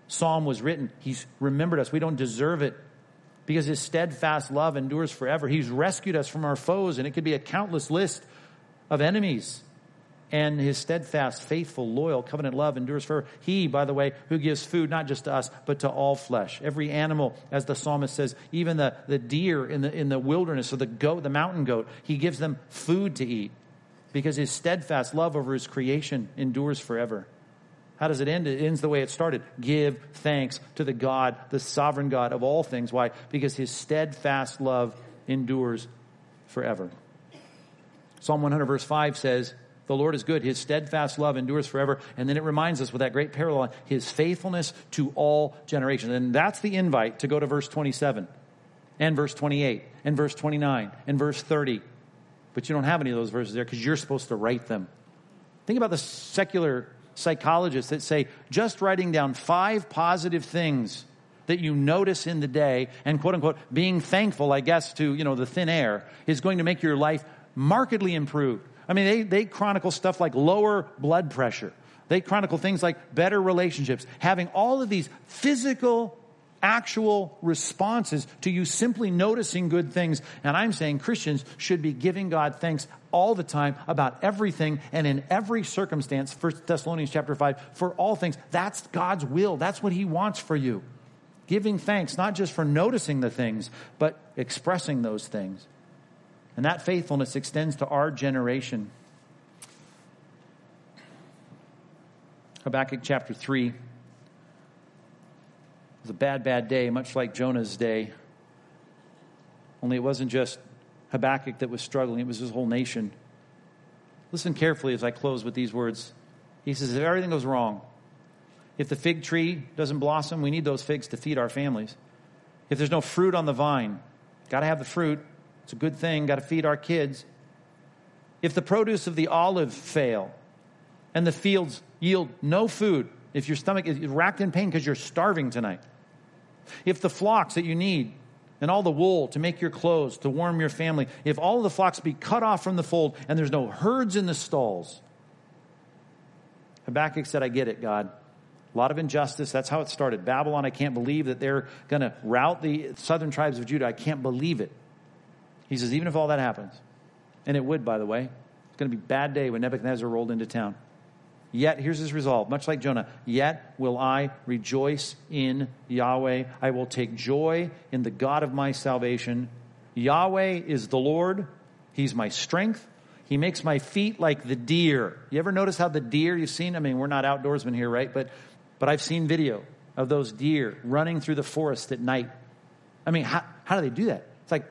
psalm was written. He's remembered us. We don't deserve it. Because his steadfast love endures forever. He's rescued us from our foes, and it could be a countless list of enemies. And his steadfast, faithful, loyal, covenant love endures forever. He, by the way, who gives food not just to us, but to all flesh. Every animal, as the psalmist says, even the deer in the wilderness or the goat, the mountain goat, he gives them food to eat because his steadfast love over his creation endures forever. How does it end? It ends the way it started. Give thanks to the God, the sovereign God of all things. Why? Because his steadfast love endures forever. Psalm 100 verse 5 says, the Lord is good. His steadfast love endures forever. And then it reminds us with that great parallel, his faithfulness to all generations. And that's the invite to go to verse 27 and verse 28 and verse 29 and verse 30. But you don't have any of those verses there because you're supposed to write them. Think about the secular psychologists that say just writing down 5 positive things that you notice in the day, and quote unquote, being thankful, I guess, to, you know, the thin air is going to make your life markedly improved. I mean, they chronicle stuff like lower blood pressure. They chronicle things like better relationships, having all of these physical, actual responses to you simply noticing good things. And I'm saying Christians should be giving God thanks all the time about everything and in every circumstance, 1 Thessalonians chapter 5, for all things. That's God's will. That's what he wants for you. Giving thanks, not just for noticing the things, but expressing those things. And that faithfulness extends to our generation. Habakkuk chapter 3. It was a bad, bad day, much like Jonah's day. Only it wasn't just Habakkuk that was struggling. It was his whole nation. Listen carefully as I close with these words. He says, if everything goes wrong, if the fig tree doesn't blossom, we need those figs to feed our families. If there's no fruit on the vine, got to have the fruit. It's a good thing. Got to feed our kids. If the produce of the olive fail and the fields yield no food, if your stomach is racked in pain because you're starving tonight, if the flocks that you need and all the wool to make your clothes, to warm your family, if all of the flocks be cut off from the fold and there's no herds in the stalls. Habakkuk said, I get it, God. A lot of injustice. That's how it started. Babylon, I can't believe that they're going to rout the southern tribes of Judah. I can't believe it. He says, even if all that happens, and it would, by the way, it's going to be a bad day when Nebuchadnezzar rolled into town. Yet, here's his resolve, much like Jonah, yet will I rejoice in Yahweh. I will take joy in the God of my salvation. Yahweh is the Lord. He's my strength. He makes my feet like the deer. You ever notice how the deer you've seen? I mean, we're not outdoorsmen here, right? But I've seen video of those deer running through the forest at night. I mean, how do they do that? It's like,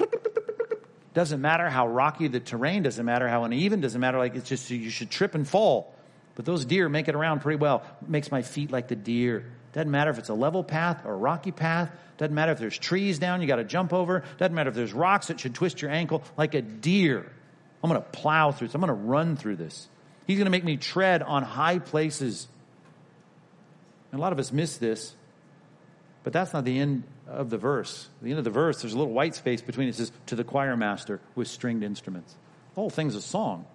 doesn't matter how rocky the terrain, doesn't matter how uneven, doesn't matter. Like, it's just, you should trip and fall. But those deer make it around pretty well. Makes my feet like the deer. Doesn't matter if it's a level path or a rocky path. Doesn't matter if there's trees down you got to jump over. Doesn't matter if there's rocks that should twist your ankle. Like a deer, I'm going to plow through this. I'm going to run through this. He's going to make me tread on high places. And a lot of us miss this, but that's not the end of the verse. At the end of the verse, there's a little white space between it. It says, to the choir master with stringed instruments. The whole thing's a song.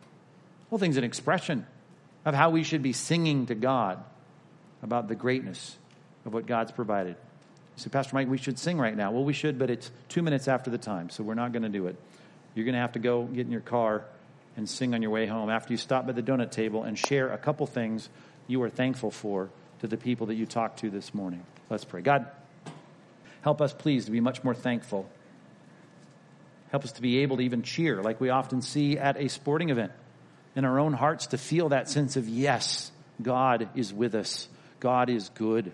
The whole thing's an expression of how we should be singing to God about the greatness of what God's provided. You say, Pastor Mike, we should sing right now. Well, we should, but it's 2 minutes after the time, so we're not going to do it. You're going to have to go get in your car and sing on your way home after you stop at the donut table and share a couple things you are thankful for to the people that you talked to this morning. Let's pray. God, help us, please, to be much more thankful. Help us to be able to even cheer like we often see at a sporting event. In our own hearts to feel that sense of, yes, God is with us. God is good.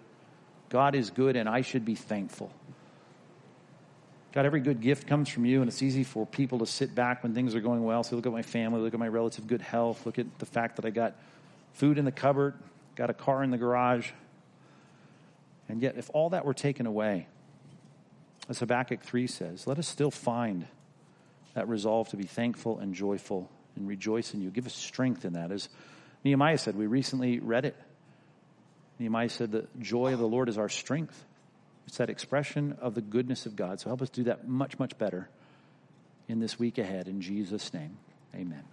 God is good, and I should be thankful. God, every good gift comes from you, and it's easy for people to sit back when things are going well. So look at my family, look at my relative good health, look at the fact that I got food in the cupboard, got a car in the garage. And yet, if all that were taken away, as Habakkuk 3 says, let us still find that resolve to be thankful and joyful and rejoice in you. Give us strength in that. As Nehemiah said, we recently read it. Nehemiah said, the joy of the Lord is our strength. It's that expression of the goodness of God. So help us do that much, much better in this week ahead. In Jesus' name, amen.